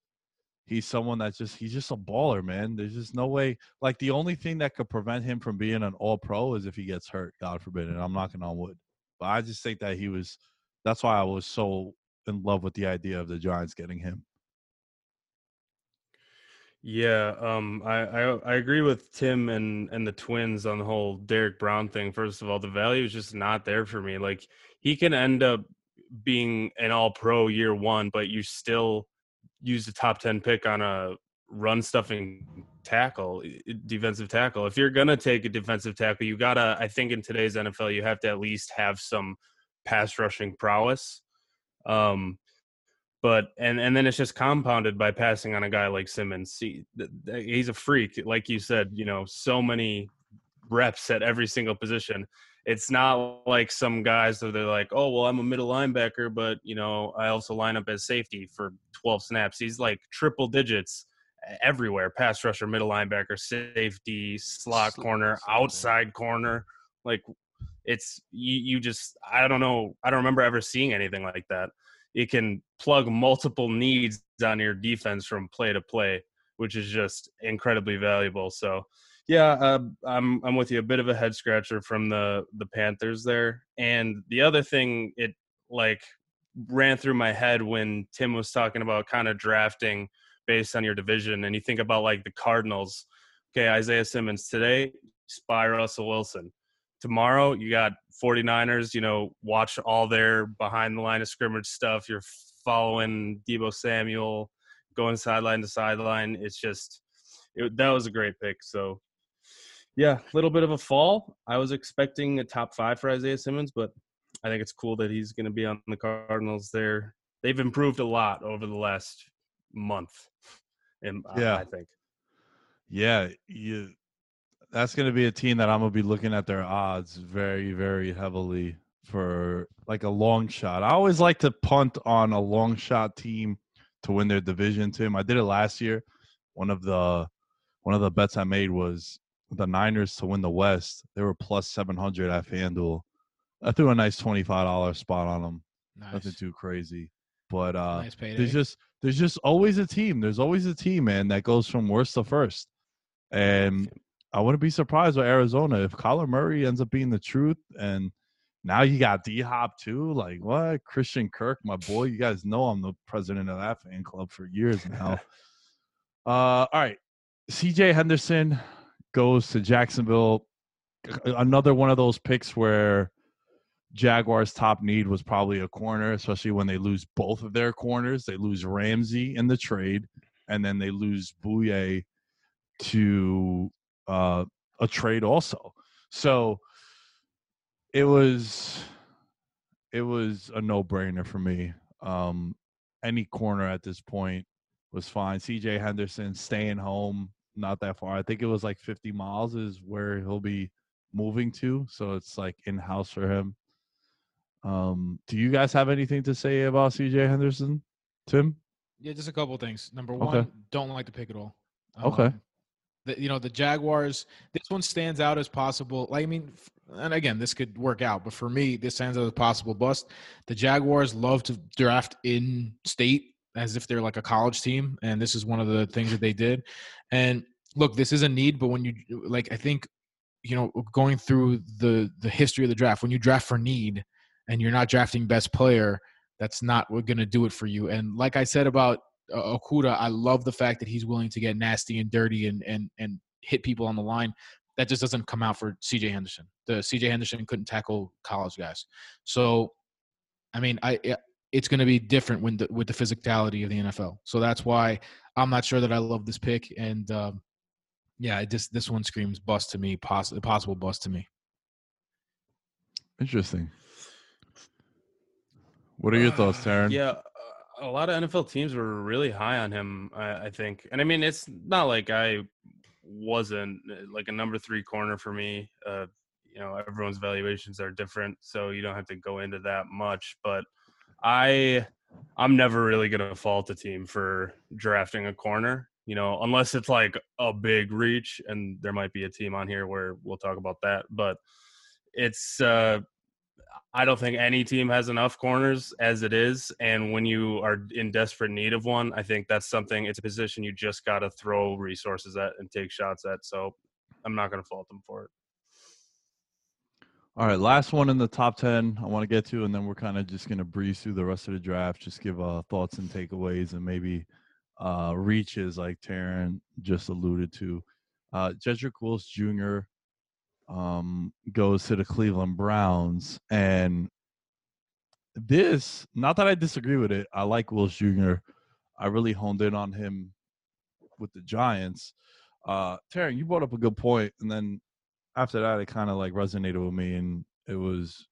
someone that's just – he's just a baller, man. There's just no way – like, the only thing that could prevent him from being an all-pro is if he gets hurt, God forbid. And I'm knocking on wood. But I just think that he was – that's why I was so in love with the idea of the Giants getting him. Yeah, I agree with Tim and the Twins on the whole Derrick Brown thing. First of all, the value is just not there for me. Like, he can end up being an all-pro year one, but you still use the top 10 pick on a run-stuffing tackle, defensive tackle. If you're going to take a defensive tackle, you got to – I think in today's NFL, you have to at least have some pass-rushing prowess. But and then it's just compounded by passing on a guy like Simmons. He's a freak, like you said. You know, so many reps at every single position. It's not like some guys that they're like, oh well, I'm a middle linebacker, but you know, I also line up as safety for 12 snaps. He's like triple digits everywhere: pass rusher, middle linebacker, safety, slot corner, outside corner. Like, it's you just I don't know. I don't remember ever seeing anything like that. It can plug multiple needs on your defense from play to play, which is just incredibly valuable. So, yeah, I'm with you. A bit of a head scratcher from the Panthers there. And the other thing, it like ran through my head when Tim was talking about kind of drafting based on your division, and you think about like the Cardinals. Okay, Isaiah Simmons today, spy Russell Wilson. Tomorrow, you got 49ers, you know, watch all their behind the line of scrimmage stuff. You're following Deebo Samuel, going sideline to sideline. It's just that was a great pick. So, yeah, a little bit of a fall. I was expecting a top 5 for Isaiah Simmons, but I think it's cool that he's going to be on the Cardinals there. They've improved a lot over the last month, I think. Yeah, that's going to be a team that I'm going to be looking at their odds very, very heavily for like a long shot. I always like to punt on a long shot team to win their division, Tim. I did it last year. One of the bets I made was the Niners to win the West. They were plus 700 at FanDuel. I threw a nice $25 spot on them. Nice. Nothing too crazy. But nice payday. There's just always a team. There's always a team, man, that goes from worst to first. And I wouldn't be surprised with Arizona if Kyler Murray ends up being the truth. And now you got D-Hop too. Like, what? Christian Kirk, my boy. You guys know I'm the president of that fan club for years now. All right. CJ Henderson goes to Jacksonville. Another one of those picks where Jaguars' top need was probably a corner, especially when they lose both of their corners. They lose Ramsey in the trade, and then they lose Bouye to – a trade also. So it was a no-brainer for me. Any corner at this point was fine. CJ Henderson staying home, not that far. I think it was like 50 miles is where he'll be moving to. So it's like in-house for him. Do you guys have anything to say about CJ Henderson, Tim? Yeah, just a couple things. Number one, Don't like the pick at all. The Jaguars, this one stands out as possible. Like, I mean, and again, this could work out, but for me, this ends as a possible bust. The Jaguars love to draft in state as if they're like a college team, and this is one of the things that they did. And look, this is a need, but when you like, I think, you know, going through the history of the draft, when you draft for need and you're not drafting best player, that's not what's going to do it for you. And like I said about Okudah, I love the fact that he's willing to get nasty and dirty and hit people on the line. That just doesn't come out for C.J. Henderson. The C.J. Henderson couldn't tackle college guys. So, I mean, it's going to be different with the physicality of the NFL. So that's why I'm not sure that I love this pick. And, yeah, this one screams bust to me, possible bust to me. Interesting. What are your thoughts, Taryn? Yeah, a lot of NFL teams were really high on him, I think. And, I mean, it's not like I – wasn't like a number three corner for me. You know, everyone's valuations are different, so you don't have to go into that much. But I'm never really gonna fault a team for drafting a corner, you know, unless it's like a big reach, and there might be a team on here where we'll talk about that. But it's I don't think any team has enough corners as it is. And when you are in desperate need of one, I think that's something, it's a position you just got to throw resources at and take shots at. So I'm not going to fault them for it. All right. Last one in the top 10 I want to get to, and then we're kind of just going to breeze through the rest of the draft. Just give thoughts and takeaways and maybe reaches like Taryn just alluded to. Jedrick Wills Jr. Goes to the Cleveland Browns, and this, not that I disagree with it, I like Wills Jr. I really honed in on him with the Giants. Taryn, you brought up a good point, and then after that it kind of like resonated with me, and it was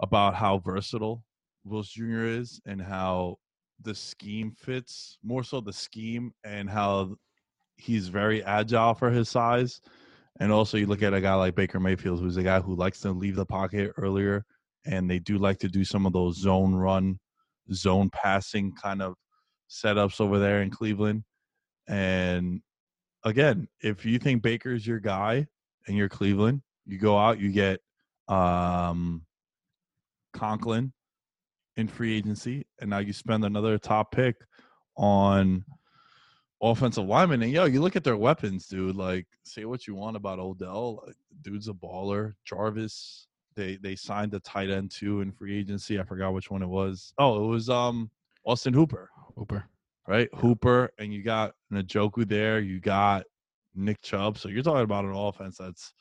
about how versatile Wills Jr. is and how the scheme fits, more so the scheme, and how he's very agile for his size. And also you look at a guy like Baker Mayfield, who's a guy who likes to leave the pocket earlier, and they do like to do some of those zone run, zone passing kind of setups over there in Cleveland. And, again, if you think Baker's your guy and you're Cleveland, you go out, you get Conklin in free agency, and now you spend another top pick on – offensive lineman. And you look at their weapons, dude. Like, say what you want about Odell, like, dude's a baller. Jarvis, they signed the tight end too in free agency. I forgot which one it was. Oh, it was Austin Hooper, right? Yeah. Hooper, and you got Njoku there. You got Nick Chubb. So you're talking about an offense that's,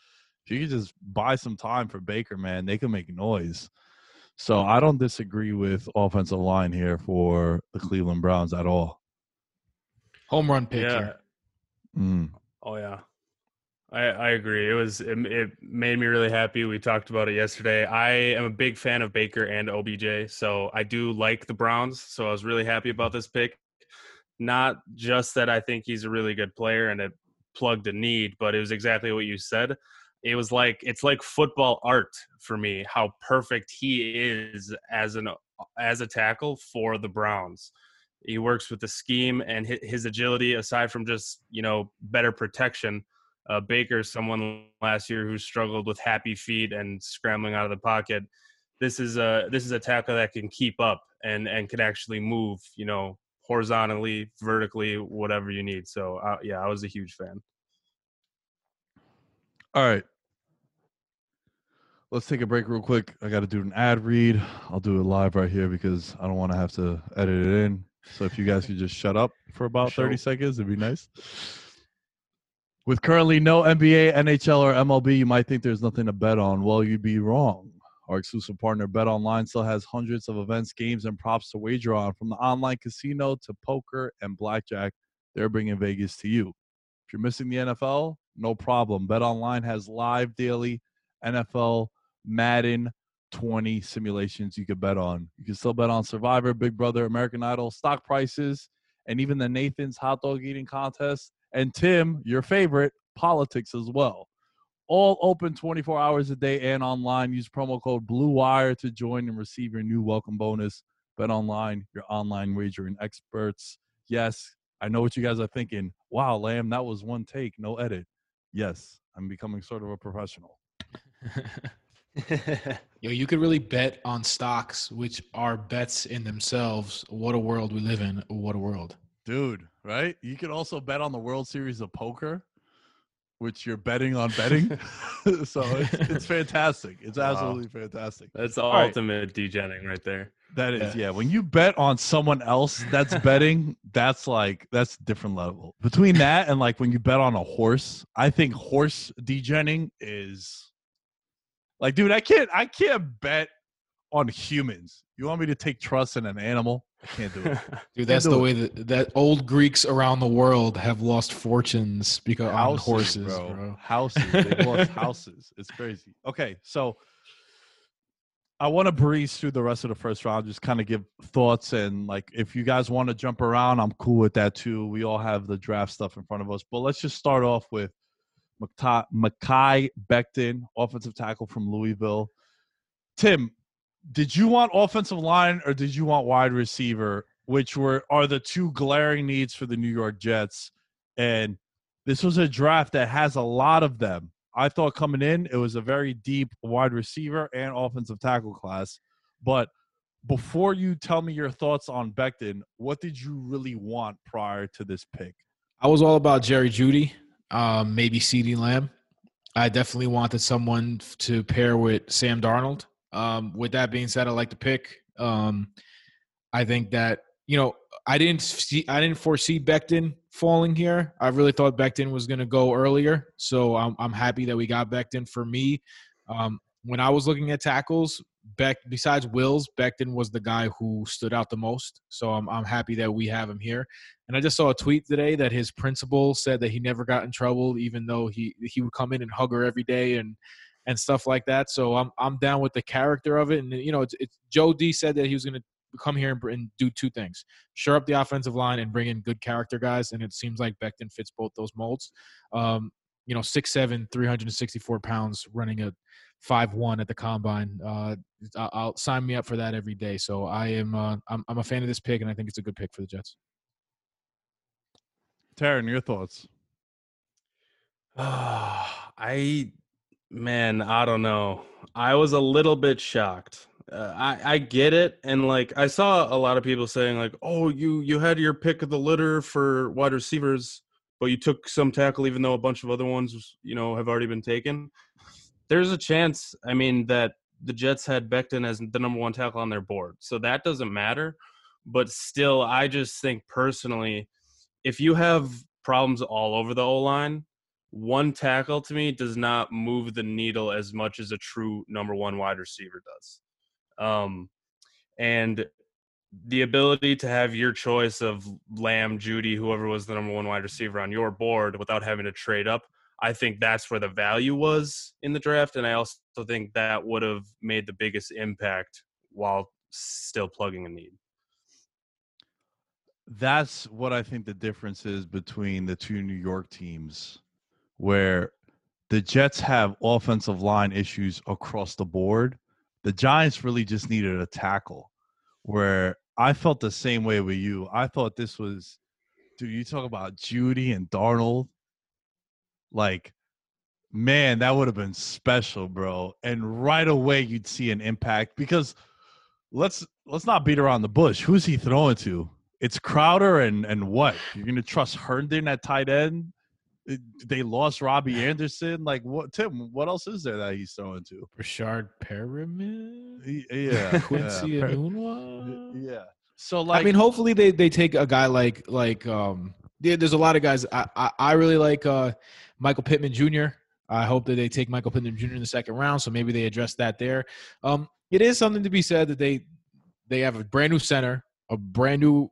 if you could just buy some time for Baker, man, they can make noise. So I don't disagree with offensive line here for the Cleveland Browns at all. Home run pick here. Mm. Oh, yeah. I agree. It made me really happy. We talked about it yesterday. I am a big fan of Baker and OBJ, so I do like the Browns. So I was really happy about this pick. Not just that I think he's a really good player and it plugged a need, but it was exactly what you said. It was like, it's like football art for me, how perfect he is as a tackle for the Browns. He works with the scheme and his agility, aside from just, you know, better protection. Baker, someone last year who struggled with happy feet and scrambling out of the pocket. This is a tackle that can keep up and can actually move, you know, horizontally, vertically, whatever you need. So, I was a huge fan. All right. Let's take a break real quick. I got to do an ad read. I'll do it live right here because I don't want to have to edit it in. So if you guys could just shut up for about 30 seconds, it'd be nice. With currently no NBA, NHL, or MLB, you might think there's nothing to bet on. Well, you'd be wrong. Our exclusive partner, BetOnline, still has hundreds of events, games, and props to wager on. From the online casino to poker and blackjack, they're bringing Vegas to you. If you're missing the NFL, no problem. BetOnline has live daily NFL, Madden, 20 simulations you could bet on. You can still bet on Survivor, Big Brother, American Idol, stock prices, and even the Nathan's hot dog eating contest, and Tim, your favorite, politics as well. All open 24 hours a day and online. Use promo code BLUEWIRE to join and receive your new welcome bonus. Bet online, your online wagering experts. Yes, I know what you guys are thinking. Wow, Lamb, that was one take, no edit. Yes, I'm becoming sort of a professional. Yo, you could really bet on stocks, which are bets in themselves. What a world we live in. What a world. Dude, right? You could also bet on the World Series of Poker, which you're betting on betting. So it's fantastic. It's absolutely fantastic. That's the ultimate degenerating right there. That is, yeah. When you bet on someone else that's betting, that's a different level. Between that and like when you bet on a horse, I think horse degenerating is like, dude, I can't bet on humans. You want me to take trust in an animal? I can't do it. Dude, that's the way that old Greeks around the world have lost fortunes because houses, on horses, bro. Houses. They've lost houses. It's crazy. Okay, so I want to breeze through the rest of the first round, just kind of give thoughts, and like if you guys want to jump around, I'm cool with that too. We all have the draft stuff in front of us, but let's just start off with Mekhi Becton, offensive tackle from Louisville. Tim, did you want offensive line or did you want wide receiver, which are the two glaring needs for the New York Jets? And this was a draft that has a lot of them. I thought coming in, it was a very deep wide receiver and offensive tackle class. But before you tell me your thoughts on Becton, what did you really want prior to this pick? I was all about Jerry Jeudy, maybe CeeDee Lamb. I definitely wanted someone to pair with Sam Darnold. With that being said, I like the pick. I think that, I didn't foresee Becton falling here. I really thought Becton was going to go earlier. So I'm happy that we got Becton. For me, when I was looking at tackles, besides Wills, Becton was the guy who stood out the most. So I'm happy that we have him here. And I just saw a tweet today that his principal said that he never got in trouble, even though he would come in and hug her every day and stuff like that. So I'm down with the character of it. And, Joe D said that he was going to come here and do two things: shore up the offensive line and bring in good character guys. And it seems like Becton fits both those molds. 6'7", 364 pounds, running a 5'1" at the combine. I'll sign me up for that every day. So I'm a fan of this pick, and I think it's a good pick for the Jets. Taryn, your thoughts? Man, I don't know. I was a little bit shocked. I get it. And, I saw a lot of people saying, you had your pick of the litter for wide receivers, but you took some tackle even though a bunch of other ones, have already been taken. There's a chance, that the Jets had Becton as the number one tackle on their board. So that doesn't matter. But still, I just think personally, if you have problems all over the O-line, one tackle to me does not move the needle as much as a true number one wide receiver does. And the ability to have your choice of Lamb, Jeudy, whoever was the number one wide receiver on your board without having to trade up, I think that's where the value was in the draft. And I also think that would have made the biggest impact while still plugging a need. That's what I think the difference is between the two New York teams, where the Jets have offensive line issues across the board. The Giants really just needed a tackle, where I felt the same way with you. I thought this was, dude, you talk about Jeudy and Darnold. Man, that would have been special, bro. And right away you'd see an impact, because let's not beat around the bush. Who's he throwing to? It's Crowder and what? You're going to trust Herndon at tight end? They lost Robbie Anderson. What, Tim? What else is there that he's throwing to? Rashard Perriman. Yeah, Quincy Anunua. Yeah. So hopefully they take a guy there's a lot of guys. I really like Michael Pittman Jr. I hope that they take Michael Pittman Jr. in the second round. So maybe they address that there. It is something to be said that they have a brand new center, a brand new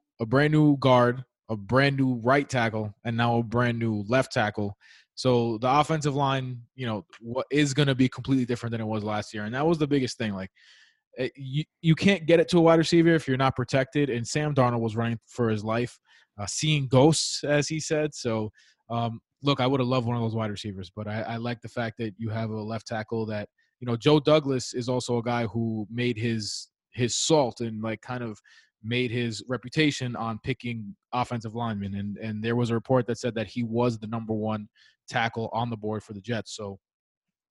guard, a brand new right tackle, and now a brand new left tackle. So the offensive line, is going to be completely different than it was last year. And that was the biggest thing. You can't get it to a wide receiver if you're not protected. And Sam Darnold was running for his life, seeing ghosts, as he said. So, look, I would have loved one of those wide receivers, but I like the fact that you have a left tackle that, Joe Douglas is also a guy who made his salt and made his reputation on picking offensive linemen. And there was a report that said that he was the number one tackle on the board for the Jets. So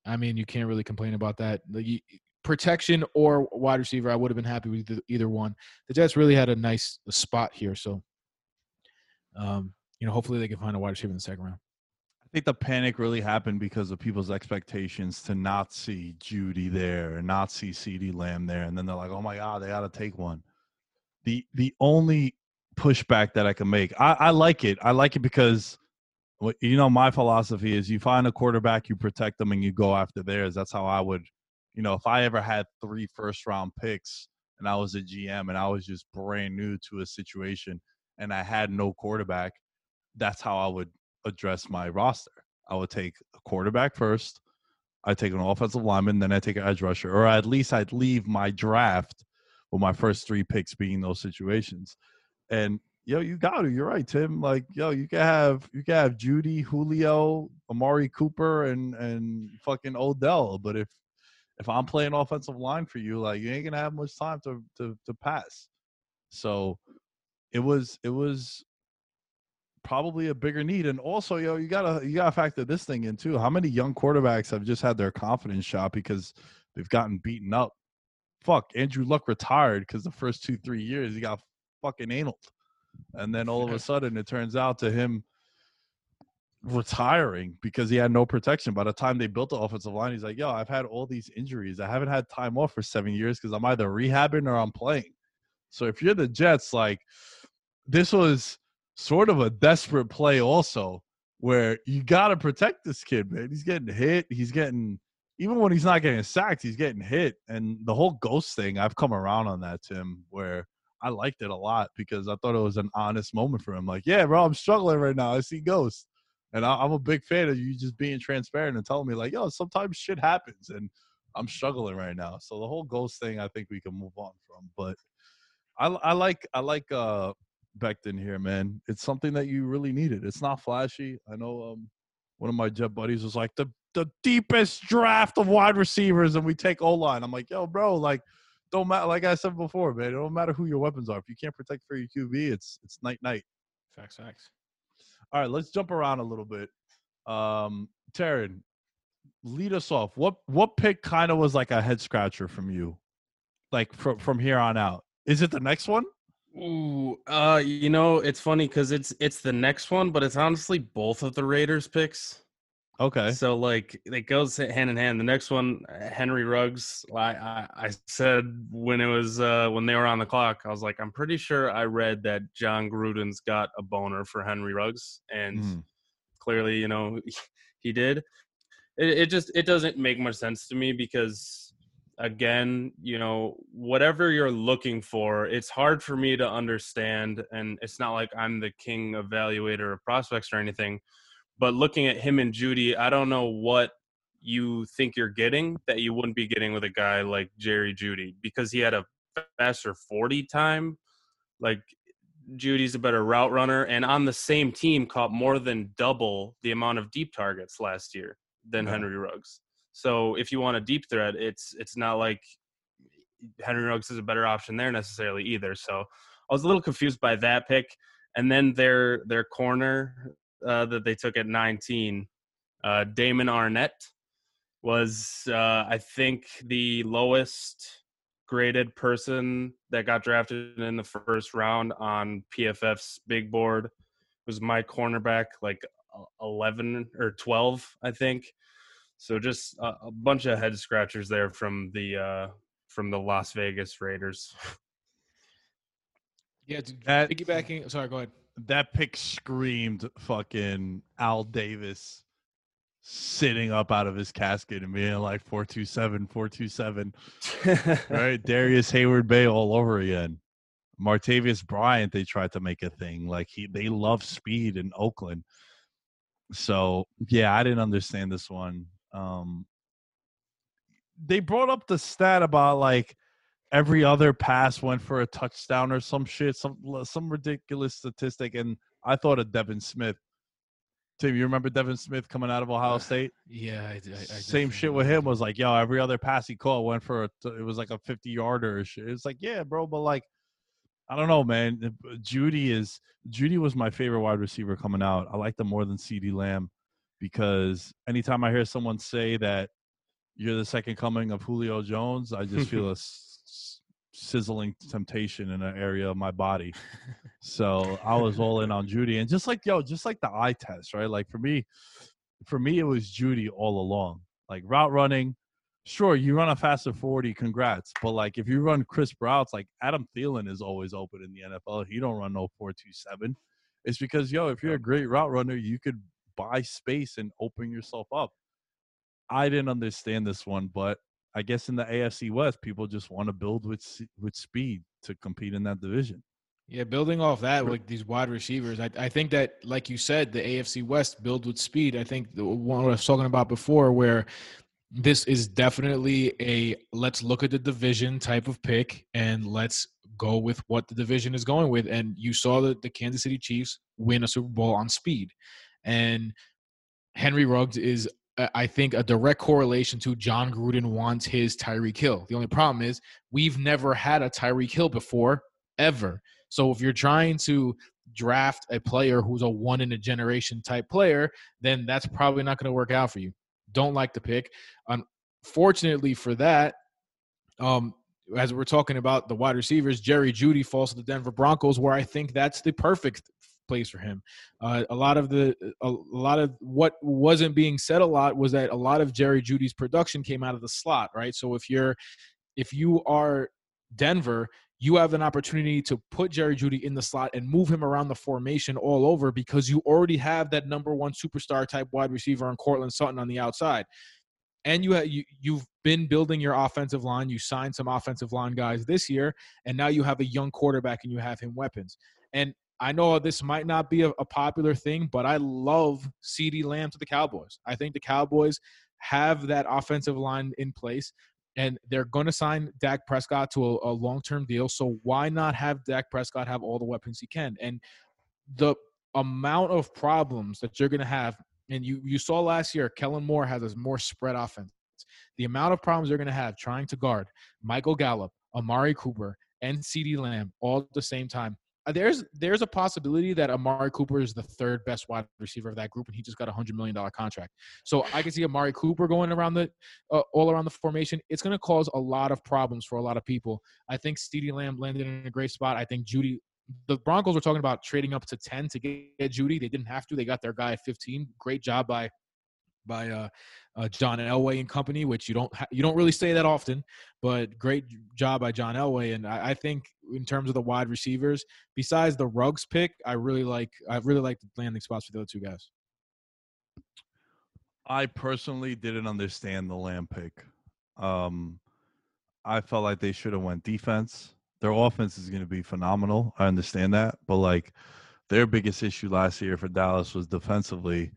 I mean, you can't really complain about that. Protection or wide receiver, I would have been happy with either one. The Jets really had a nice spot here. So, hopefully they can find a wide receiver in the second round. I think the panic really happened because of people's expectations to not see Judy there and not see CeeDee Lamb there. And then they're like, oh, my God, they got to take one. The only pushback that I can make, I like it. I like it because, my philosophy is you find a quarterback, you protect them, and you go after theirs. That's how I would, if I ever had 3 first-round picks and I was a GM and I was just brand new to a situation and I had no quarterback, that's how I would address my roster. I would take a quarterback first. I'd take an offensive lineman, then I'd take an edge rusher, or at least I'd leave my draft with my first 3 picks being those situations. And, you got it. You're right, Tim. Like, you can have Judy, Julio, Amari Cooper, and fucking Odell. But if I'm playing offensive line for you, like, you ain't gonna have much time to pass. So it was probably a bigger need. And also, you gotta factor this thing in too. How many young quarterbacks have just had their confidence shot because they've gotten beaten up? Fuck, Andrew Luck retired because the first 2-3 years he got fucking analed. And then all of a sudden, it turns out to him retiring because he had no protection. By the time they built the offensive line, he's like, I've had all these injuries. I haven't had time off for 7 years because I'm either rehabbing or I'm playing. So if you're the Jets, like, this was sort of a desperate play also where you got to protect this kid, man. He's getting hit. Even when he's not getting sacked, he's getting hit. And the whole ghost thing, I've come around on that, Tim, where I liked it a lot because I thought it was an honest moment for him. Like, yeah, bro, I'm struggling right now. I see ghosts. And I'm a big fan of you just being transparent and telling me, like, sometimes shit happens and I'm struggling right now. So the whole ghost thing, I think we can move on from. But I like Becton here, man. It's something that you really needed. It's not flashy. I know one of my Jet buddies was like, the deepest draft of wide receivers, and we take O-line. I'm like, bro, like, don't matter. Like I said before, man, it don't matter who your weapons are. If you can't protect for your QB, it's night. Facts. All right, let's jump around a little bit. Taryn, lead us off. What pick kind of was like a head scratcher from you, like from here on out? Is it the next one? Ooh, it's funny because it's the next one, but it's honestly both of the Raiders picks. Okay. So, like, it goes hand in hand. The next one, Henry Ruggs, I said when it was when they were on the clock, I was like, I'm pretty sure I read that John Gruden's got a boner for Henry Ruggs. And clearly, he did. It doesn't make much sense to me because, again, whatever you're looking for, it's hard for me to understand. And it's not like I'm the king evaluator of prospects or anything. But looking at him and Judy, I don't know what you think you're getting that you wouldn't be getting with a guy like Jerry Judy, because he had a faster 40 time. Like, Judy's a better route runner, and on the same team caught more than double the amount of deep targets last year than Henry Ruggs. So if you want a deep threat, it's not like Henry Ruggs is a better option there necessarily either. So I was a little confused by that pick. And then their corner – that they took at 19, Damon Arnett was, I think, the lowest graded person that got drafted in the first round on PFF's big board. It was my cornerback, like 11 or 12, I think. So just a bunch of head scratchers there from the Las Vegas Raiders. Yeah, piggybacking. Sorry, go ahead. That pick screamed fucking Al Davis sitting up out of his casket and being like 427, 427. Right? Darius Hayward-Bay all over again. Martavius Bryant, they tried to make a thing. Like, they love speed in Oakland. So, yeah, I didn't understand this one. They brought up the stat about, like, every other pass went for a touchdown or some shit, some ridiculous statistic. And I thought of Devin Smith. Tim, you remember Devin Smith coming out of Ohio State? Yeah, I did. Same shit with him was like, every other pass he caught went for it was like a 50-yarder or shit. It's like, yeah, bro, but like, I don't know, man. Judy was my favorite wide receiver coming out. I liked him more than CeeDee Lamb because anytime I hear someone say that you're the second coming of Julio Jones, I just feel a sizzling temptation in an area of my body. So I was all in on Judy. And just like the eye test, right? Like for me, it was Judy all along. Like route running, sure, you run a faster 40, congrats. But like if you run crisp routes, like Adam Thielen is always open in the NFL. He don't run no 4.27. It's because, if you're a great route runner, you could buy space and open yourself up. I didn't understand this one, but I guess in the AFC West, people just want to build with speed to compete in that division. Yeah, building off that with these wide receivers, I think that, like you said, the AFC West build with speed. I think the one I was talking about before, where this is definitely a let's look at the division type of pick and let's go with what the division is going with. And you saw that the Kansas City Chiefs win a Super Bowl on speed. And Henry Ruggs is, I think, a direct correlation to John Gruden wants his Tyreek Hill. The only problem is we've never had a Tyreek Hill before, ever. So if you're trying to draft a player who's a one-in-a-generation type player, then that's probably not going to work out for you. Don't like the pick. Unfortunately for that, as we're talking about the wide receivers, Jerry Jeudy falls to the Denver Broncos, where I think that's the perfect place for him. A lot of what wasn't being said a lot was that a lot of Jerry Judy's production came out of the slot, right? So if you are Denver, you have an opportunity to put Jerry Jeudy in the slot and move him around the formation all over, because you already have that number one superstar type wide receiver on Cortland Sutton on the outside. And you've been building your offensive line. You signed some offensive line guys this year, and now you have a young quarterback and you have him weapons. And I know this might not be a popular thing, but I love CeeDee Lamb to the Cowboys. I think the Cowboys have that offensive line in place, and they're going to sign Dak Prescott to a long-term deal. So why not have Dak Prescott have all the weapons he can? And the amount of problems that you're going to have, and you saw last year, Kellen Moore has a more spread offense. The amount of problems you're going to have trying to guard Michael Gallup, Amari Cooper, and CeeDee Lamb all at the same time. There's a possibility that Amari Cooper is the third best wide receiver of that group, and he just got a $100 million contract. So I can see Amari Cooper going around all around the formation. It's going to cause a lot of problems for a lot of people. I think CeeDee Lamb landed in a great spot. I think Judy – the Broncos were talking about trading up to 10 to get Judy. They didn't have to. They got their guy at 15. Great job by John Elway and company, which you don't really say that often, but great job by John Elway. And I think in terms of the wide receivers, besides the Ruggs pick, I really like the landing spots for the other two guys. I personally didn't understand the Lamb pick. I felt like they should have went defense. Their offense is going to be phenomenal. I understand that, but like their biggest issue last year for Dallas was defensively.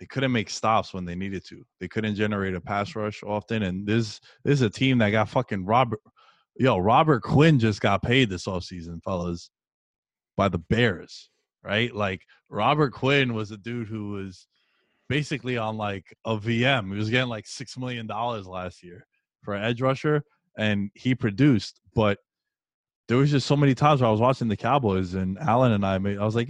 They couldn't make stops when they needed to. They couldn't generate a pass rush often. And this is a team that got fucking Robert Quinn just got paid this offseason, fellas, by the Bears, right? Like Robert Quinn was a dude who was basically on like a VM. He was getting like $6 million last year for an edge rusher, and he produced. But there was just so many times where I was watching the Cowboys, and Alan and I was like,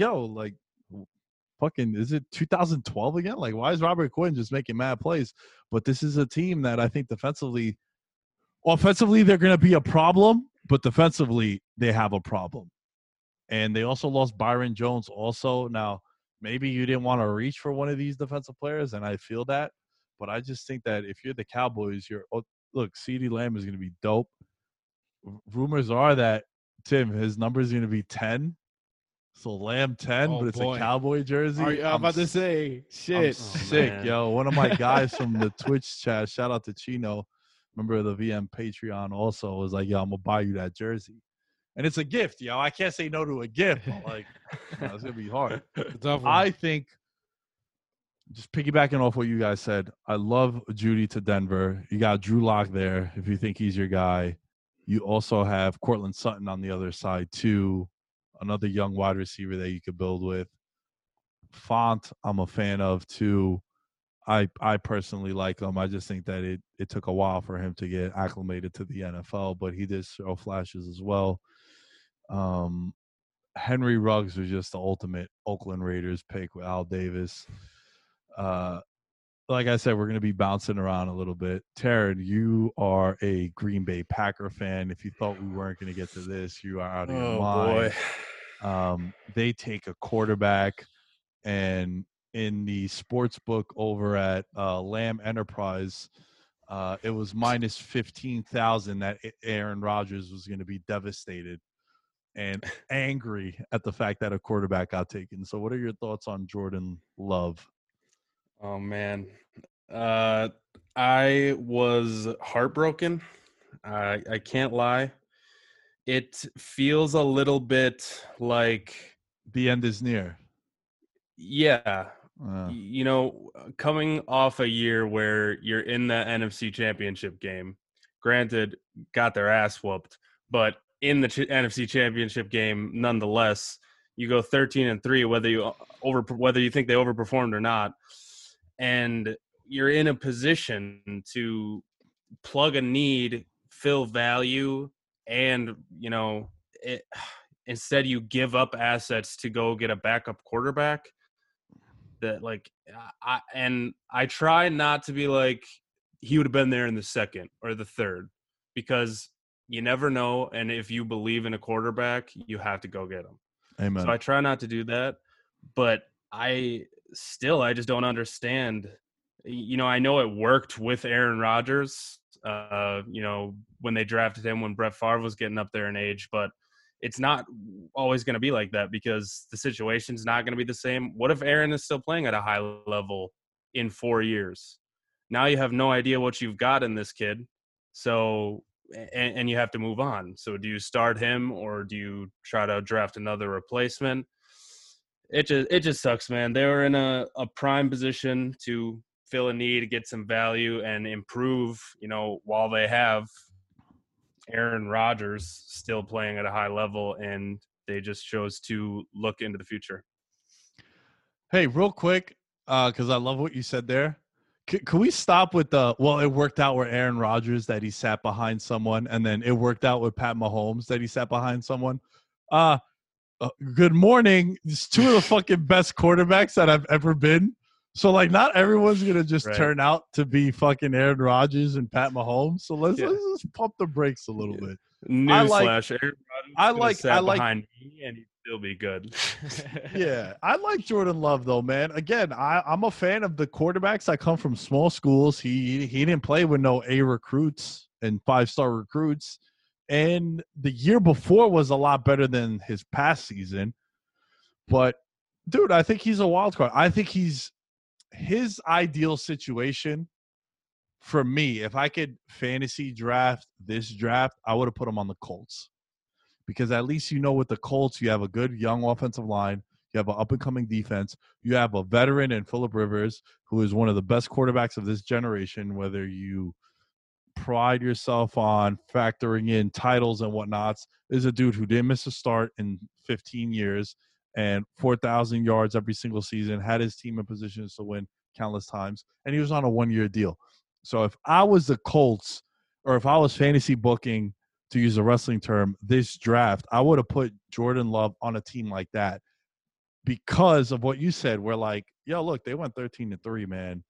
fucking, is it 2012 again? Like, why is Robert Quinn just making mad plays? But this is a team that I think offensively, they're going to be a problem, but defensively, they have a problem. And they also lost Byron Jones also. Now, maybe you didn't want to reach for one of these defensive players, and I feel that. But I just think that if you're the Cowboys, look, CeeDee Lamb is going to be dope. Rumors are that, Tim, his number is going to be 10. So Lamb 10, but it's a Cowboy jersey. I'm about to say, shit. I'm sick, man. One of my guys from the Twitch chat, shout out to Chino, member of the VM Patreon also, was like, I'm going to buy you that jersey. And it's a gift, I can't say no to a gift. But like, it's going to be hard. I think, just piggybacking off what you guys said, I love Judy to Denver. You got Drew Lock there if you think he's your guy. You also have Cortland Sutton on the other side too. Another young wide receiver that you could build with. Font, I'm a fan of too. I personally like him. I just think that it took a while for him to get acclimated to the NFL, but he did show flashes as well. Henry Ruggs was just the ultimate Oakland Raiders pick with Al Davis. like I said, we're going to be bouncing around a little bit. Taryn, you are a Green Bay Packer fan. If you thought we weren't going to get to this, you are out of your mind. Boy. They take a quarterback, and in the sports book over at Lamb Enterprise, it was minus 15,000 that Aaron Rodgers was going to be devastated and angry at the fact that a quarterback got taken. So what are your thoughts on Jordan Love? Oh, man. I was heartbroken. I can't lie. It feels a little bit like the end is near. Yeah. You know, coming off a year where you're in the NFC Championship game, granted, got their ass whooped, but in the NFC Championship game, nonetheless, you go 13-3, whether you think they overperformed or not. And you're in a position to plug a need, fill value, and, you know, instead you give up assets to go get a backup quarterback. That, like, I try not to be like, he would have been there in the second or the third, because you never know. And if you believe in a quarterback, you have to go get him. Amen. So I try not to do that, but I just don't understand. You know, I know it worked with Aaron Rodgers, you know, when they drafted him, when Brett Favre was getting up there in age, but it's not always going to be like that because the situation's not going to be the same. What if Aaron is still playing at a high level in 4 years? Now you have no idea what you've got in this kid. So, and you have to move on. So do you start him or do you try to draft another replacement? It just sucks, man. They were in a prime position to fill a need, get some value, and improve, you know, while they have Aaron Rodgers still playing at a high level, and they just chose to look into the future. Hey, real quick, because I love what you said there. Can we stop with it worked out with Aaron Rodgers that he sat behind someone, and then it worked out with Pat Mahomes that he sat behind someone? Good morning. It's two of the fucking best quarterbacks that I've ever been. So, like, not everyone's going to just turn out to be fucking Aaron Rodgers and Pat Mahomes. So let's just pump the brakes a little bit. Newsflash, Aaron Rodgers sat behind me and he'd still be good. Yeah. I like Jordan Love, though, man. Again, I'm a fan of the quarterbacks. I come from small schools. He didn't play with no A recruits and five-star recruits. And the year before was a lot better than his past season. But, dude, I think he's a wild card. I think his ideal situation for me, if I could fantasy draft this draft, I would have put him on the Colts. Because at least, you know, with the Colts, you have a good young offensive line. You have an up-and-coming defense. You have a veteran in Phillip Rivers, who is one of the best quarterbacks of this generation, whether you – pride yourself on factoring in titles and whatnots. Is a dude who didn't miss a start in 15 years and 4,000 yards every single season, had his team in positions to win countless times, and he was on a one-year deal. So if I was the Colts, or if I was fantasy booking, to use a wrestling term, this draft, I would have put Jordan Love on a team like that because of what you said. We're like, yo, look, they went 13-3, man.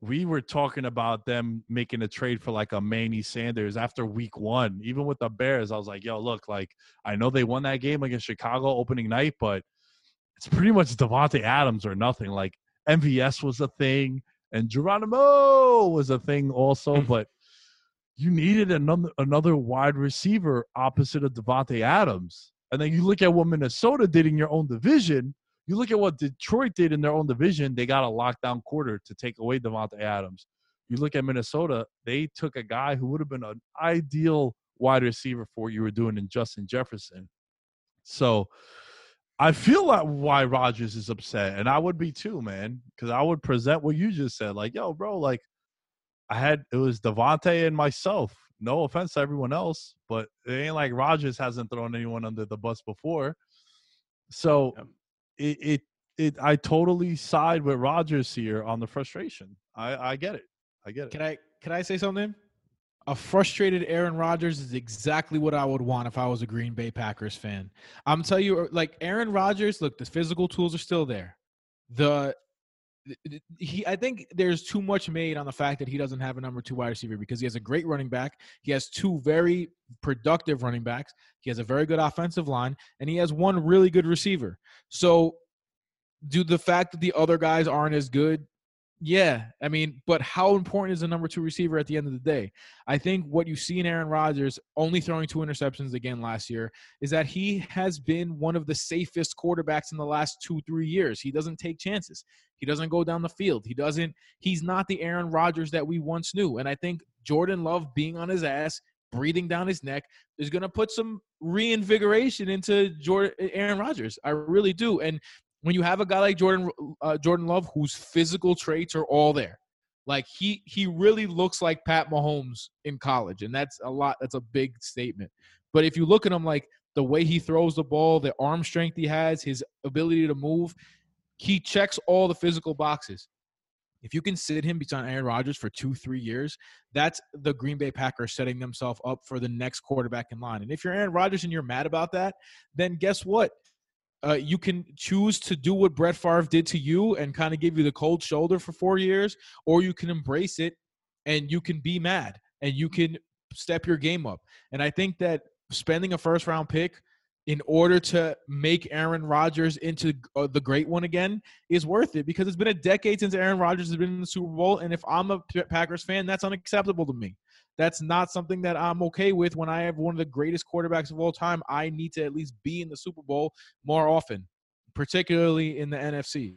We were talking about them making a trade for like a Manny Sanders after week 1, even with the Bears. I was like, yo, look, like, I know they won that game against Chicago opening night, but it's pretty much Devontae Adams or nothing. Like, MVS was a thing and Geronimo was a thing also, but you needed another wide receiver opposite of Devontae Adams. And then you look at what Minnesota did in your own division. You look at what Detroit did in their own division, they got a lockdown quarter to take away Devontae Adams. You look at Minnesota, they took a guy who would have been an ideal wide receiver for what you were doing in Justin Jefferson. So I feel like why Rodgers is upset, and I would be too, man, because I would present what you just said. Like, yo, bro, like, it was Devontae and myself. No offense to everyone else, but it ain't like Rodgers hasn't thrown anyone under the bus before. So yeah. I totally side with Rodgers here on the frustration. I get it. Can I say something? A frustrated Aaron Rodgers is exactly what I would want if I was a Green Bay Packers fan. I'm telling you, like, Aaron Rodgers, look, the physical tools are still there. The I think there's too much made on the fact that he doesn't have a number two wide receiver, because he has a great running back. He has two very productive running backs. He has a very good offensive line, and he has one really good receiver. So do the fact that the other guys aren't as good, yeah. I mean, but how important is a number two receiver at the end of the day? I think what you see in Aaron Rodgers, only throwing 2 interceptions again last year, is that he has been one of the safest quarterbacks in the last 2-3 years. He doesn't take chances. He doesn't go down the field. He's not the Aaron Rodgers that we once knew. And I think Jordan Love being on his ass, breathing down his neck, is going to put some reinvigoration into Aaron Rodgers. I really do. And when you have a guy like Jordan Love, whose physical traits are all there, like he really looks like Pat Mahomes in college, and that's a lot. That's a big statement. But if you look at him, like the way he throws the ball, the arm strength he has, his ability to move, he checks all the physical boxes. If you can sit him beside Aaron Rodgers for 2-3 years, that's the Green Bay Packers setting themselves up for the next quarterback in line. And if you're Aaron Rodgers and you're mad about that, then guess what? You can choose to do what Brett Favre did to you and kind of give you the cold shoulder for 4 years, or you can embrace it and you can be mad and you can step your game up. And I think that spending a first-round pick in order to make Aaron Rodgers into the great one again is worth it, because it's been a decade since Aaron Rodgers has been in the Super Bowl, and if I'm a Packers fan, that's unacceptable to me. That's not something that I'm okay with. When I have one of the greatest quarterbacks of all time, I need to at least be in the Super Bowl more often, particularly in the NFC.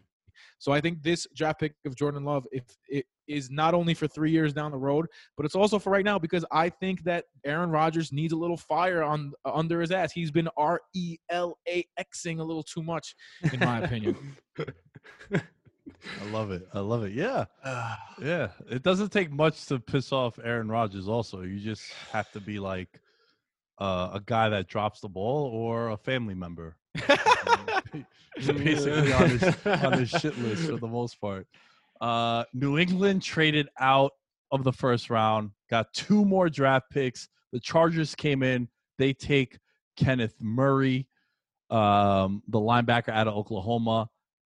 So I think this draft pick of Jordan Love, if it is not only for 3 years down the road, but it's also for right now, because I think that Aaron Rodgers needs a little fire under his ass. He's been R-E-L-A-X-ing a little too much, in my opinion. I love it. Yeah. Yeah. It doesn't take much to piss off Aaron Rodgers also. You just have to be like a guy that drops the ball or a family member. Basically on his shit list for the most part. New England traded out of the first round, got 2 more draft picks. The Chargers came in. They take Kenneth Murray, the linebacker out of Oklahoma.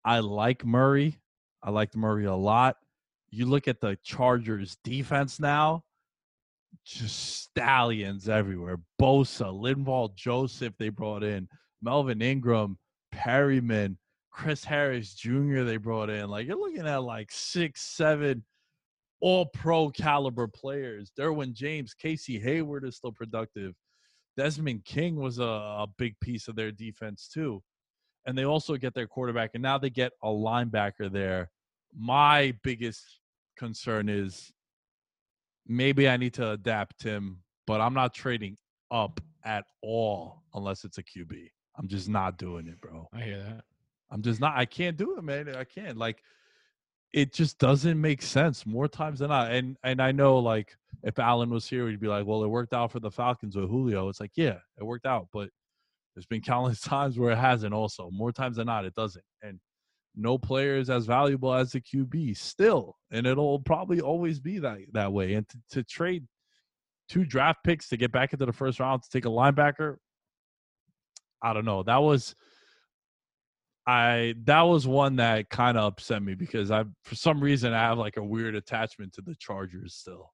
I like Murray. I liked Murray a lot. You look at the Chargers defense now, just stallions everywhere. Bosa, Linval Joseph they brought in, Melvin Ingram, Perryman, Chris Harris Jr. they brought in. Like, you're looking at like 6-7 all-pro caliber players. Derwin James, Casey Hayward is still productive. Desmond King was a big piece of their defense too. And they also get their quarterback, and now they get a linebacker there. My biggest concern is maybe I need to adapt him, but I'm not trading up at all unless it's a QB. I'm just not doing it, bro. I hear that. I'm just not. I can't do it, man. I can't. Like, it just doesn't make sense more times than not. And I know, like, if Allen was here, we'd be like, well, it worked out for the Falcons with Julio. It's like, yeah, it worked out, but there's been countless times where it hasn't also. More times than not, it doesn't. And no player is as valuable as the QB still. And it'll probably always be that way. And to trade 2 draft picks to get back into the first round to take a linebacker, I don't know. That was one that kind of upset me, because for some reason, I have like a weird attachment to the Chargers still.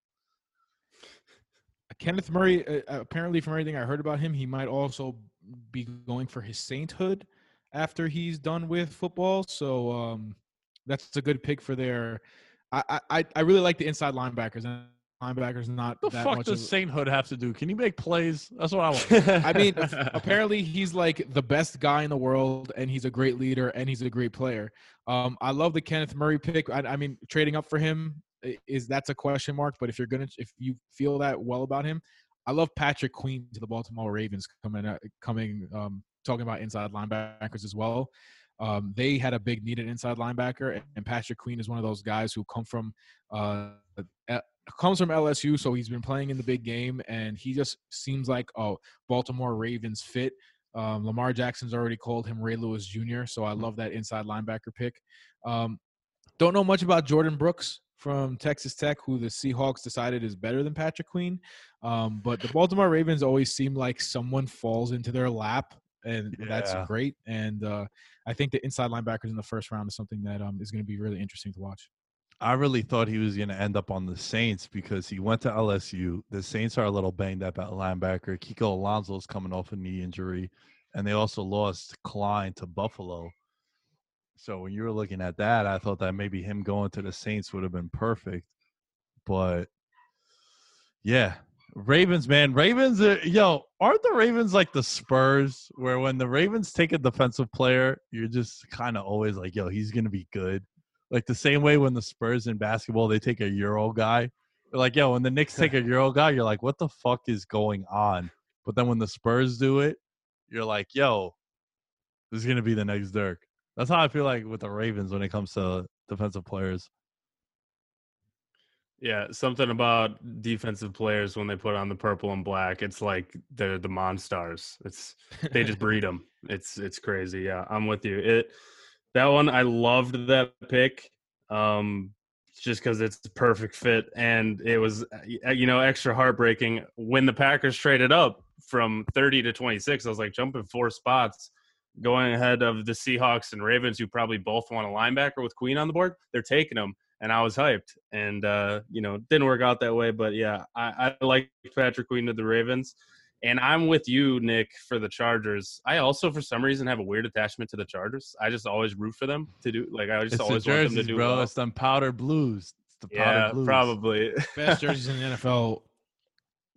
Kenneth Murray, apparently from everything I heard about him, he might also be going for his sainthood after he's done with football. So that's a good pick for their – I really like the inside linebackers. And linebackers not that much. The fuck does sainthood have to do? Can you make plays? That's what I want. I mean, apparently he's like the best guy in the world, and he's a great leader, and he's a great player. I love the Kenneth Murray pick. I mean, trading up for him, that's a question mark, but if you feel that well about him, I love Patrick Queen to the Baltimore Ravens coming talking about inside linebackers as well. They had a big need at inside linebacker, and Patrick Queen is one of those guys who comes from LSU, so he's been playing in the big game, and he just seems like Baltimore Ravens fit. Lamar Jackson's already called him Ray Lewis Jr., so I love that inside linebacker pick. Don't know much about Jordan Brooks from Texas Tech, who the Seahawks decided is better than Patrick Queen. But the Baltimore Ravens always seem like someone falls into their lap and that's great. And I think the inside linebackers in the first round is something that is going to be really interesting to watch. I really thought he was going to end up on the Saints because he went to LSU. The Saints are a little banged up at linebacker. Kiko Alonso is coming off a knee injury, and they also lost Klein to Buffalo. So when you were looking at that, I thought that maybe him going to the Saints would have been perfect. But, yeah, Ravens, man. Ravens, aren't the Ravens like the Spurs where when the Ravens take a defensive player, you're just kind of always like, yo, he's going to be good. Like the same way when the Spurs in basketball, they take a Euro guy. They're like, yo, when the Knicks take a Euro guy, you're like, what the fuck is going on? But then when the Spurs do it, you're like, yo, this is going to be the next Dirk. That's how I feel like with the Ravens when it comes to defensive players. Yeah, something about defensive players when they put on the purple and black, it's like they're the Monstars. They just breed them. It's crazy. Yeah, I'm with you. That one, I loved that pick just because it's the perfect fit. And it was, extra heartbreaking. When the Packers traded up from 30 to 26, I was like, jumping 4 spots, going ahead of the Seahawks and Ravens, who probably both want a linebacker with Queen on the board. They're taking them, and I was hyped. And, didn't work out that way. But, yeah, I like Patrick Queen to the Ravens. And I'm with you, Nick, for the Chargers. I also, for some reason, have a weird attachment to the Chargers. I just always root for them to do. Like, I just always want them to do well. It's them powder blues. It's the powder blues. Yeah, probably. Best jerseys in the NFL.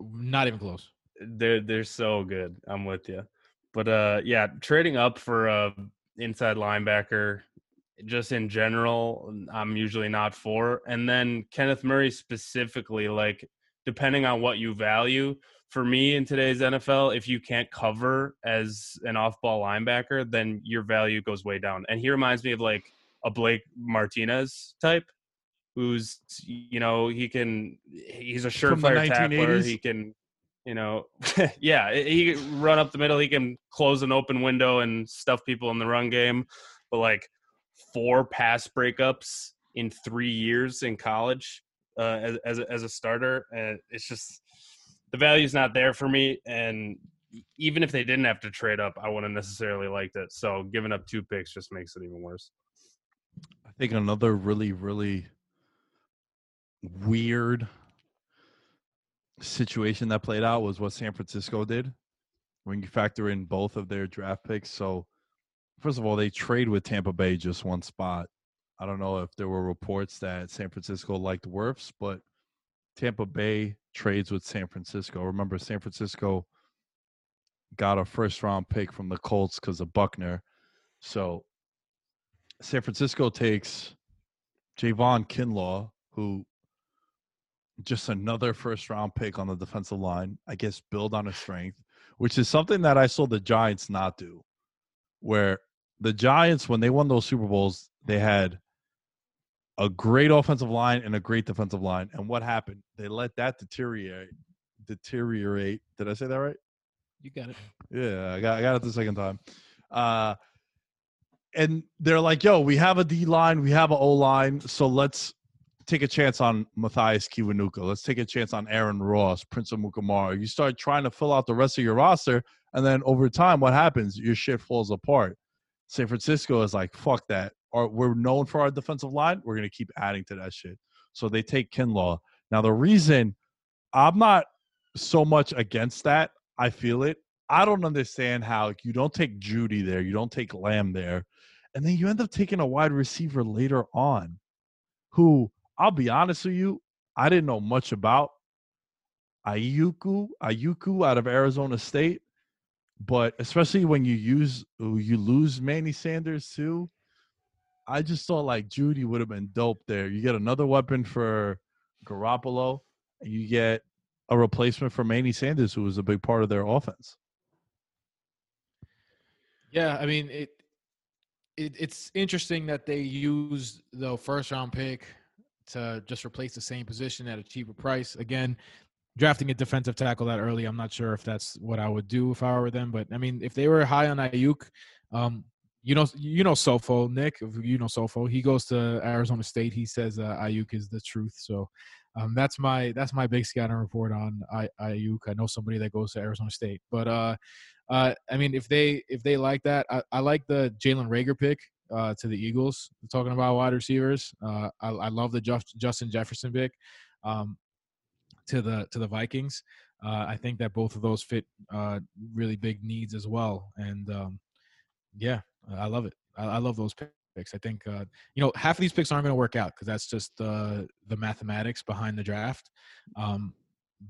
Not even close. They're so good. I'm with you. But, trading up for an inside linebacker, just in general, I'm usually not for. And then Kenneth Murray specifically, like, depending on what you value – for me in today's NFL, if you can't cover as an off-ball linebacker, then your value goes way down. And he reminds me of like a Blake Martinez type who's, he's a surefire tackler. He can, he can run up the middle. He can close an open window and stuff people in the run game. But like 4 pass breakups in 3 years in college as a starter, it's just – the value's not there for me, and even if they didn't have to trade up, I wouldn't necessarily liked it. So giving up 2 picks just makes it even worse. I think another really, really weird situation that played out was what San Francisco did when you factor in both of their draft picks. So first of all, they trade with Tampa Bay just 1 spot. I don't know if there were reports that San Francisco liked Wirfs, but Tampa Bay trades with San Francisco. Remember, San Francisco got a first-round pick from the Colts because of Buckner. So San Francisco takes Javon Kinlaw, who just another first-round pick on the defensive line, I guess build on a strength, which is something that I saw the Giants not do, where the Giants, when they won those Super Bowls, they had a great offensive line and a great defensive line. And what happened? They let that deteriorate. Did I say that right? You got it. Yeah, I got it the second time. And they're like, yo, we have a D-line, we have an O-line, so let's take a chance on Matthias Kiwanuka. Let's take a chance on Aaron Ross, Prince of Mukamara. You start trying to fill out the rest of your roster, and then over time, what happens? Your shit falls apart. San Francisco is like, fuck that. We're known for our defensive line. We're going to keep adding to that shit. So they take Kinlaw. Now, the reason I'm not so much against that, I feel it. I don't understand how you don't take Judy there. You don't take Lamb there. And then you end up taking a wide receiver later on who, I'll be honest with you, I didn't know much about. Ayuku out of Arizona State. But especially when you lose Manny Sanders too, I just thought like Judy would have been dope there. You get another weapon for Garoppolo, and you get a replacement for Manny Sanders, who was a big part of their offense. Yeah, I mean, it's interesting that they used the first-round pick to just replace the same position at a cheaper price. Again, drafting a defensive tackle that early, I'm not sure if that's what I would do if I were them. But, I mean, if they were high on Ayuk, you know Sofo, Nick. You know Sofo. He goes to Arizona State. He says Ayuk is the truth. So That's my big scouting report on Ayuk. I know somebody that goes to Arizona State, but I mean, if they like that, I like the Jalen Reagor pick to the Eagles. Talking about wide receivers, I love the Justin Jefferson pick to the Vikings. I think that both of those fit really big needs as well, and yeah, I love it. I love those picks. I think half of these picks aren't going to work out because that's just the mathematics behind the draft.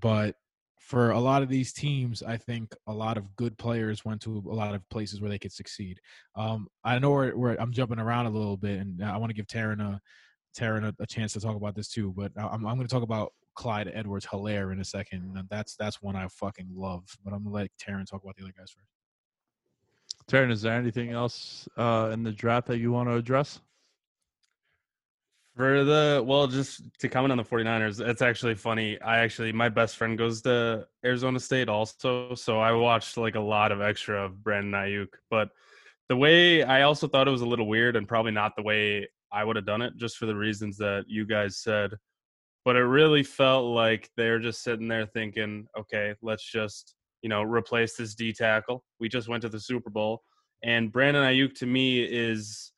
But for a lot of these teams, I think a lot of good players went to a lot of places where they could succeed. I know I'm jumping around a little bit, and I want to give Taryn a chance to talk about this too. But I'm going to talk about Clyde Edwards-Helaire in a second. That's one I fucking love. But I'm gonna let Taryn talk about the other guys first. Taryn, is there anything else in the draft that you want to address? Just to comment on the 49ers, it's actually funny. My best friend goes to Arizona State also, so I watched like a lot of extra of Brandon Ayuk. But the way I also thought it was a little weird and probably not the way I would have done it, just for the reasons that you guys said. But it really felt like they're just sitting there thinking, okay, let's just, replace this D tackle. We just went to the Super Bowl. And Brandon Ayuk to me is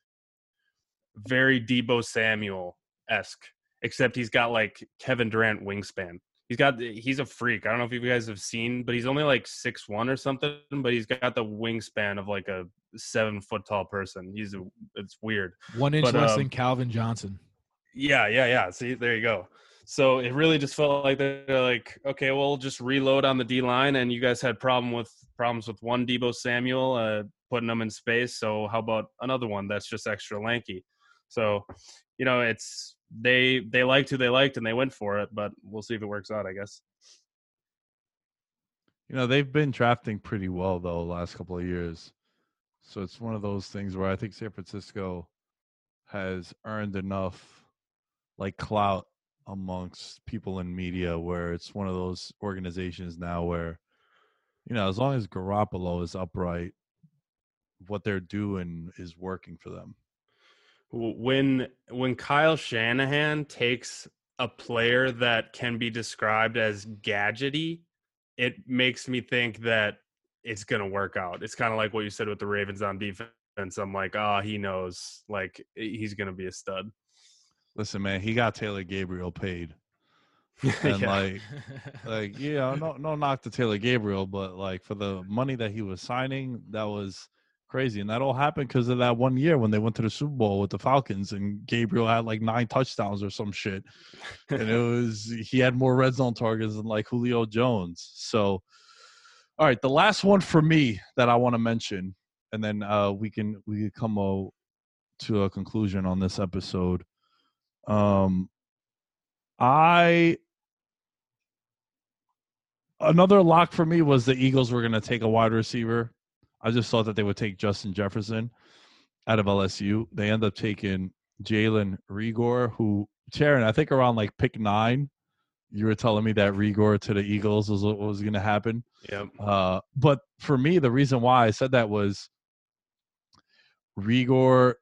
very Debo Samuel-esque, except he's got like Kevin Durant wingspan. He's a freak. I don't know if you guys have seen, but he's only like 6'1" or something, but he's got the wingspan of like a 7-foot tall person. It's weird. 1 inch less than Calvin Johnson. Yeah. See, there you go. So it really just felt like they're like, okay, we'll just reload on the D line, and you guys had problems with one Debo Samuel putting them in space. So how about another one that's just extra lanky? So, it's they liked who they liked and they went for it, but we'll see if it works out, I guess. They've been drafting pretty well though the last couple of years, so it's one of those things where I think San Francisco has earned enough like clout amongst people in media where it's one of those organizations now where, as long as Garoppolo is upright, what they're doing is working for them. When Kyle Shanahan takes a player that can be described as gadgety, it makes me think that it's going to work out. It's kind of like what you said with the Ravens on defense. I'm like, he knows, like, he's going to be a stud. Listen, man, he got Taylor Gabriel paid. And no knock to Taylor Gabriel, but like for the money that he was signing, that was crazy. And that all happened because of that one year when they went to the Super Bowl with the Falcons and Gabriel had like 9 touchdowns or some shit. And he had more red zone targets than like Julio Jones. So, all right, the last one for me that I want to mention, and then we can come to a conclusion on this episode. Another lock for me was the Eagles were going to take a wide receiver. I just thought that they would take Justin Jefferson out of LSU. They end up taking Jalen Reagor, who, Taryn, I think around like pick 9, you were telling me that Reagor to the Eagles was what was going to happen. Yeah. But for me, the reason why I said that was Reagor.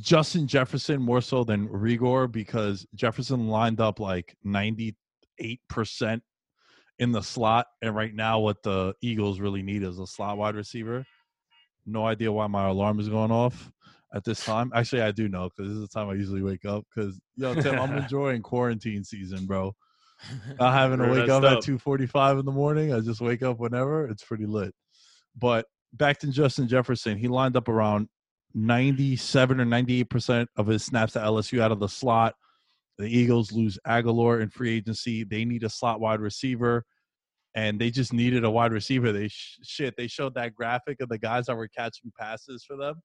Justin Jefferson more so than Reagor, because Jefferson lined up like 98% in the slot, and right now what the Eagles really need is a slot wide receiver. No idea why my alarm is going off at this time. Actually, I do know, because this is the time I usually wake up, because, Tim, I'm enjoying quarantine season, bro. Not having to wake up at 2:45 in the morning. I just wake up whenever. It's pretty lit. But back to Justin Jefferson, he lined up around 97 or 98% of his snaps to LSU out of the slot. The Eagles lose Aguilar in free agency. They need a slot wide receiver, and they just needed a wide receiver. They showed that graphic of the guys that were catching passes for them,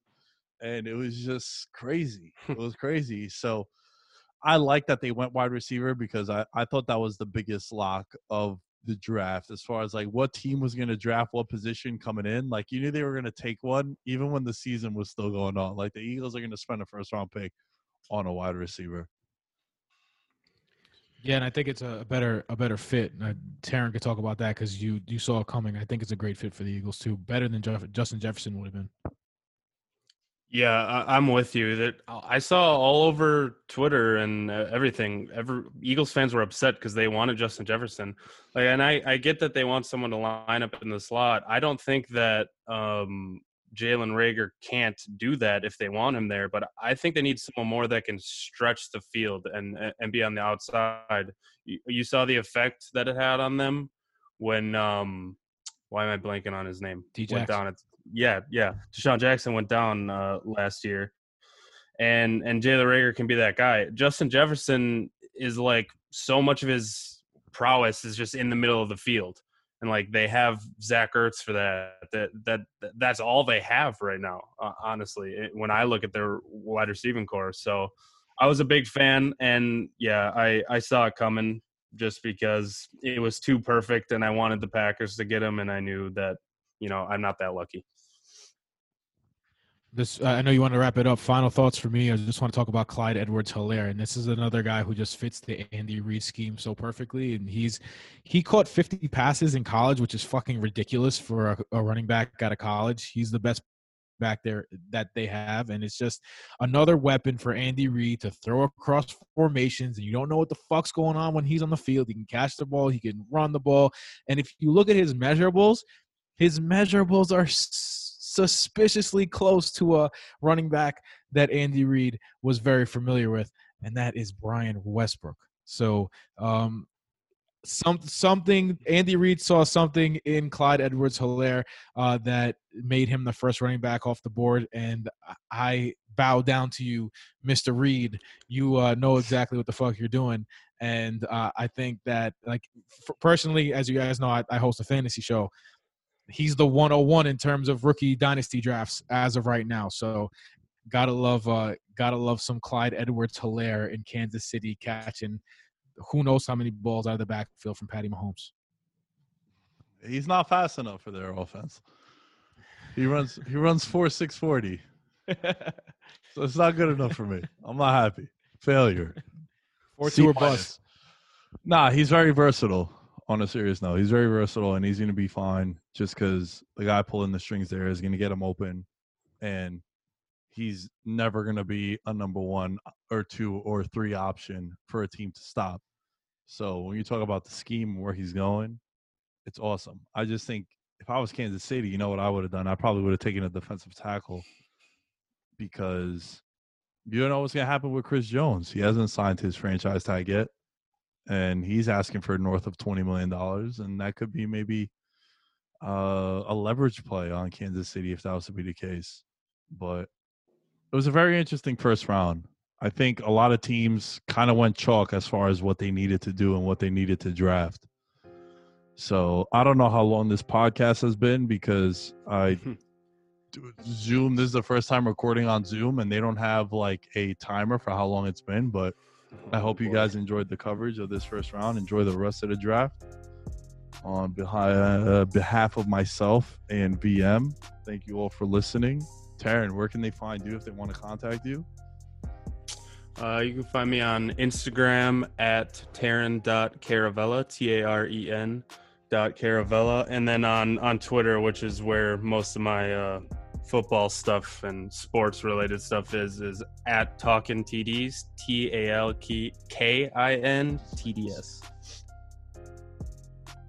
and it was just crazy. It was crazy. So I like that they went wide receiver, because I thought that was the biggest lock of the draft, as far as like what team was going to draft what position coming in. Like, you knew they were going to take one even when the season was still going on. Like, the Eagles are going to spend a first round pick on a wide receiver. Yeah, and I think it's a better fit. Taryn could talk about that, because you saw it coming. I think it's a great fit for the Eagles too, better than Justin Jefferson would have been. Yeah, I'm with you. That I saw all over Twitter and everything. Eagles fans were upset because they wanted Justin Jefferson. Like, and I get that they want someone to line up in the slot. I don't think that Jalen Reagor can't do that if they want him there. But I think they need someone more that can stretch the field and be on the outside. You saw the effect that it had on them when why am I blanking on his name? D-Jax. Went down at Yeah. Deshaun Jackson went down last year. And Jalen Reagor can be that guy. Justin Jefferson is like so much of his prowess is just in the middle of the field. And like they have Zach Ertz for that. That's all they have right now, honestly, when I look at their wide receiving core. So I was a big fan. And yeah, I saw it coming just because it was too perfect. And I wanted the Packers to get him. And I knew that, you know, I'm not that lucky. I know you want to wrap it up. Final thoughts for me. I just want to talk about Clyde Edwards-Helaire, and this is another guy who just fits the Andy Reid scheme so perfectly. And he caught 50 passes in college, which is fucking ridiculous for a running back out of college. He's the best back there that they have, and it's just another weapon for Andy Reid to throw across formations, and you don't know what the fuck's going on when he's on the field. He can catch the ball, he can run the ball, and if you look at his measurables, are suspiciously close to a running back that Andy Reid was very familiar with, and that is Brian Westbrook. So something Andy Reid saw something in Clyde Edwards-Helaire that made him the first running back off the board, and I bow down to you, Mr. Reid. You know exactly what the fuck you're doing. And I think that, like, personally, as you guys know, I host a fantasy show. He's the 101 in terms of rookie dynasty drafts as of right now. So gotta love some Clyde Edwards-Helaire in Kansas City catching who knows how many balls out of the backfield from Patty Mahomes. He's not fast enough for their offense. He runs 4.6 40. So it's not good enough for me. I'm not happy. Failure. 4.2 or bust. Nah, he's very versatile. On a serious note, he's very versatile, and he's going to be fine just because the guy pulling the strings there is going to get him open, and he's never going to be a number one or two or three option for a team to stop. So when you talk about the scheme and where he's going, it's awesome. I just think if I was Kansas City, you know what I would have done? I probably would have taken a defensive tackle because you don't know what's going to happen with Chris Jones. He hasn't signed his franchise tag yet. And he's asking for north of $20 million, and that could be maybe a leverage play on Kansas City if that was to be the case. But it was a very interesting first round. I think a lot of teams kind of went chalk as far as what they needed to do and what they needed to draft. So I don't know how long this podcast has been because I Zoom. This is the first time recording on Zoom, and they don't have like a timer for how long it's been, but I hope you guys enjoyed the coverage of this first round. Enjoy the rest of the draft. On behalf of myself and BM, thank you all for listening. Taryn, where can they find you if they want to contact you? You can find me on Instagram at Taryn.Caravella, Taren.Caravella. And then on Twitter, which is where most of my football stuff and sports related stuff is at Talkin' TDs, TalkinTDS.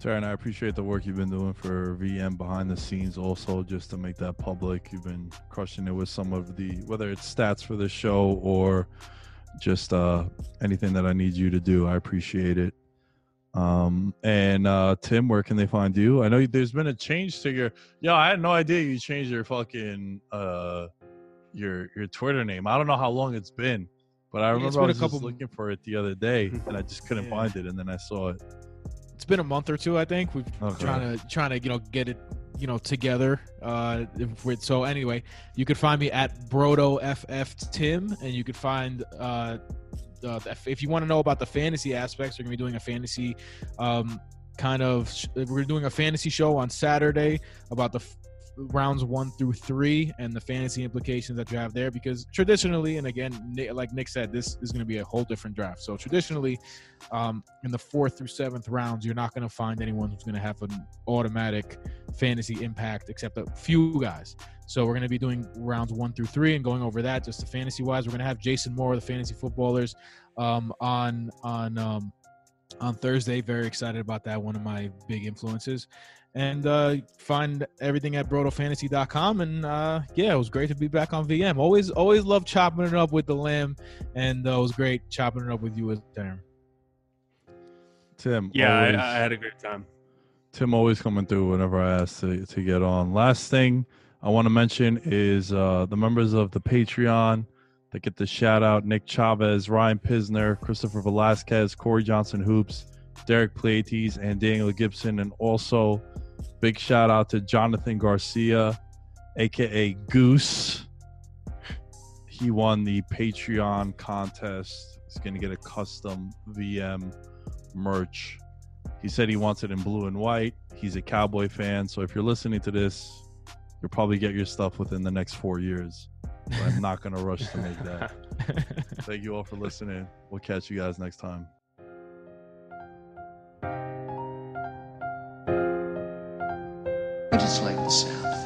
Taryn, I appreciate the work you've been doing for VM behind the scenes also, just to make that public. You've been crushing it with some of the, whether it's stats for the show or just anything that I need you to do. I appreciate it. And Tim, where can they find you? I know there's been a change to your I had no idea you changed your fucking your Twitter name. I don't know how long it's been, but I remember I was just looking for it the other day and I just couldn't find it, and then I saw it. It's been a month or two, I think. We've been trying to get it together. So anyway, you could find me at BrodoFFTim, and you could find if you want to know about the fantasy aspects, we're going to be doing a fantasy we're doing a fantasy show on Saturday about the rounds 1 through 3 and the fantasy implications that you have there, because traditionally, and again, like Nick said, this is going to be a whole different draft. So traditionally, in the 4th through 7th rounds, you're not going to find anyone who's going to have an automatic fantasy impact, except a few guys. So we're going to be doing rounds 1 through 3 and going over that just the fantasy wise. We're going to have Jason Moore, the fantasy footballers, on Thursday. Very excited about that. One of my big influences. And find everything at brotofantasy.com. And yeah, it was great to be back on VM. Always love chopping it up with the Lamb, and it was great chopping it up with you as Tim. Yeah, I had a great time. Tim always coming through whenever I ask to get on. Last thing I want to mention is the members of the Patreon that get the shout out: Nick Chavez, Ryan Pisner, Christopher Velasquez, Corey Johnson Hoops, Derek Pleiades, and Daniel Gibson. And also big shout out to Jonathan Garcia, aka Goose. He won the Patreon contest. He's going to get a custom VM merch. He said he wants it in blue and white. He's a Cowboy fan, so if you're listening to this, you'll probably get your stuff within the next 4 years. But I'm not going to rush to make that. Thank you all for listening. We'll catch you guys next time. I just like the sound.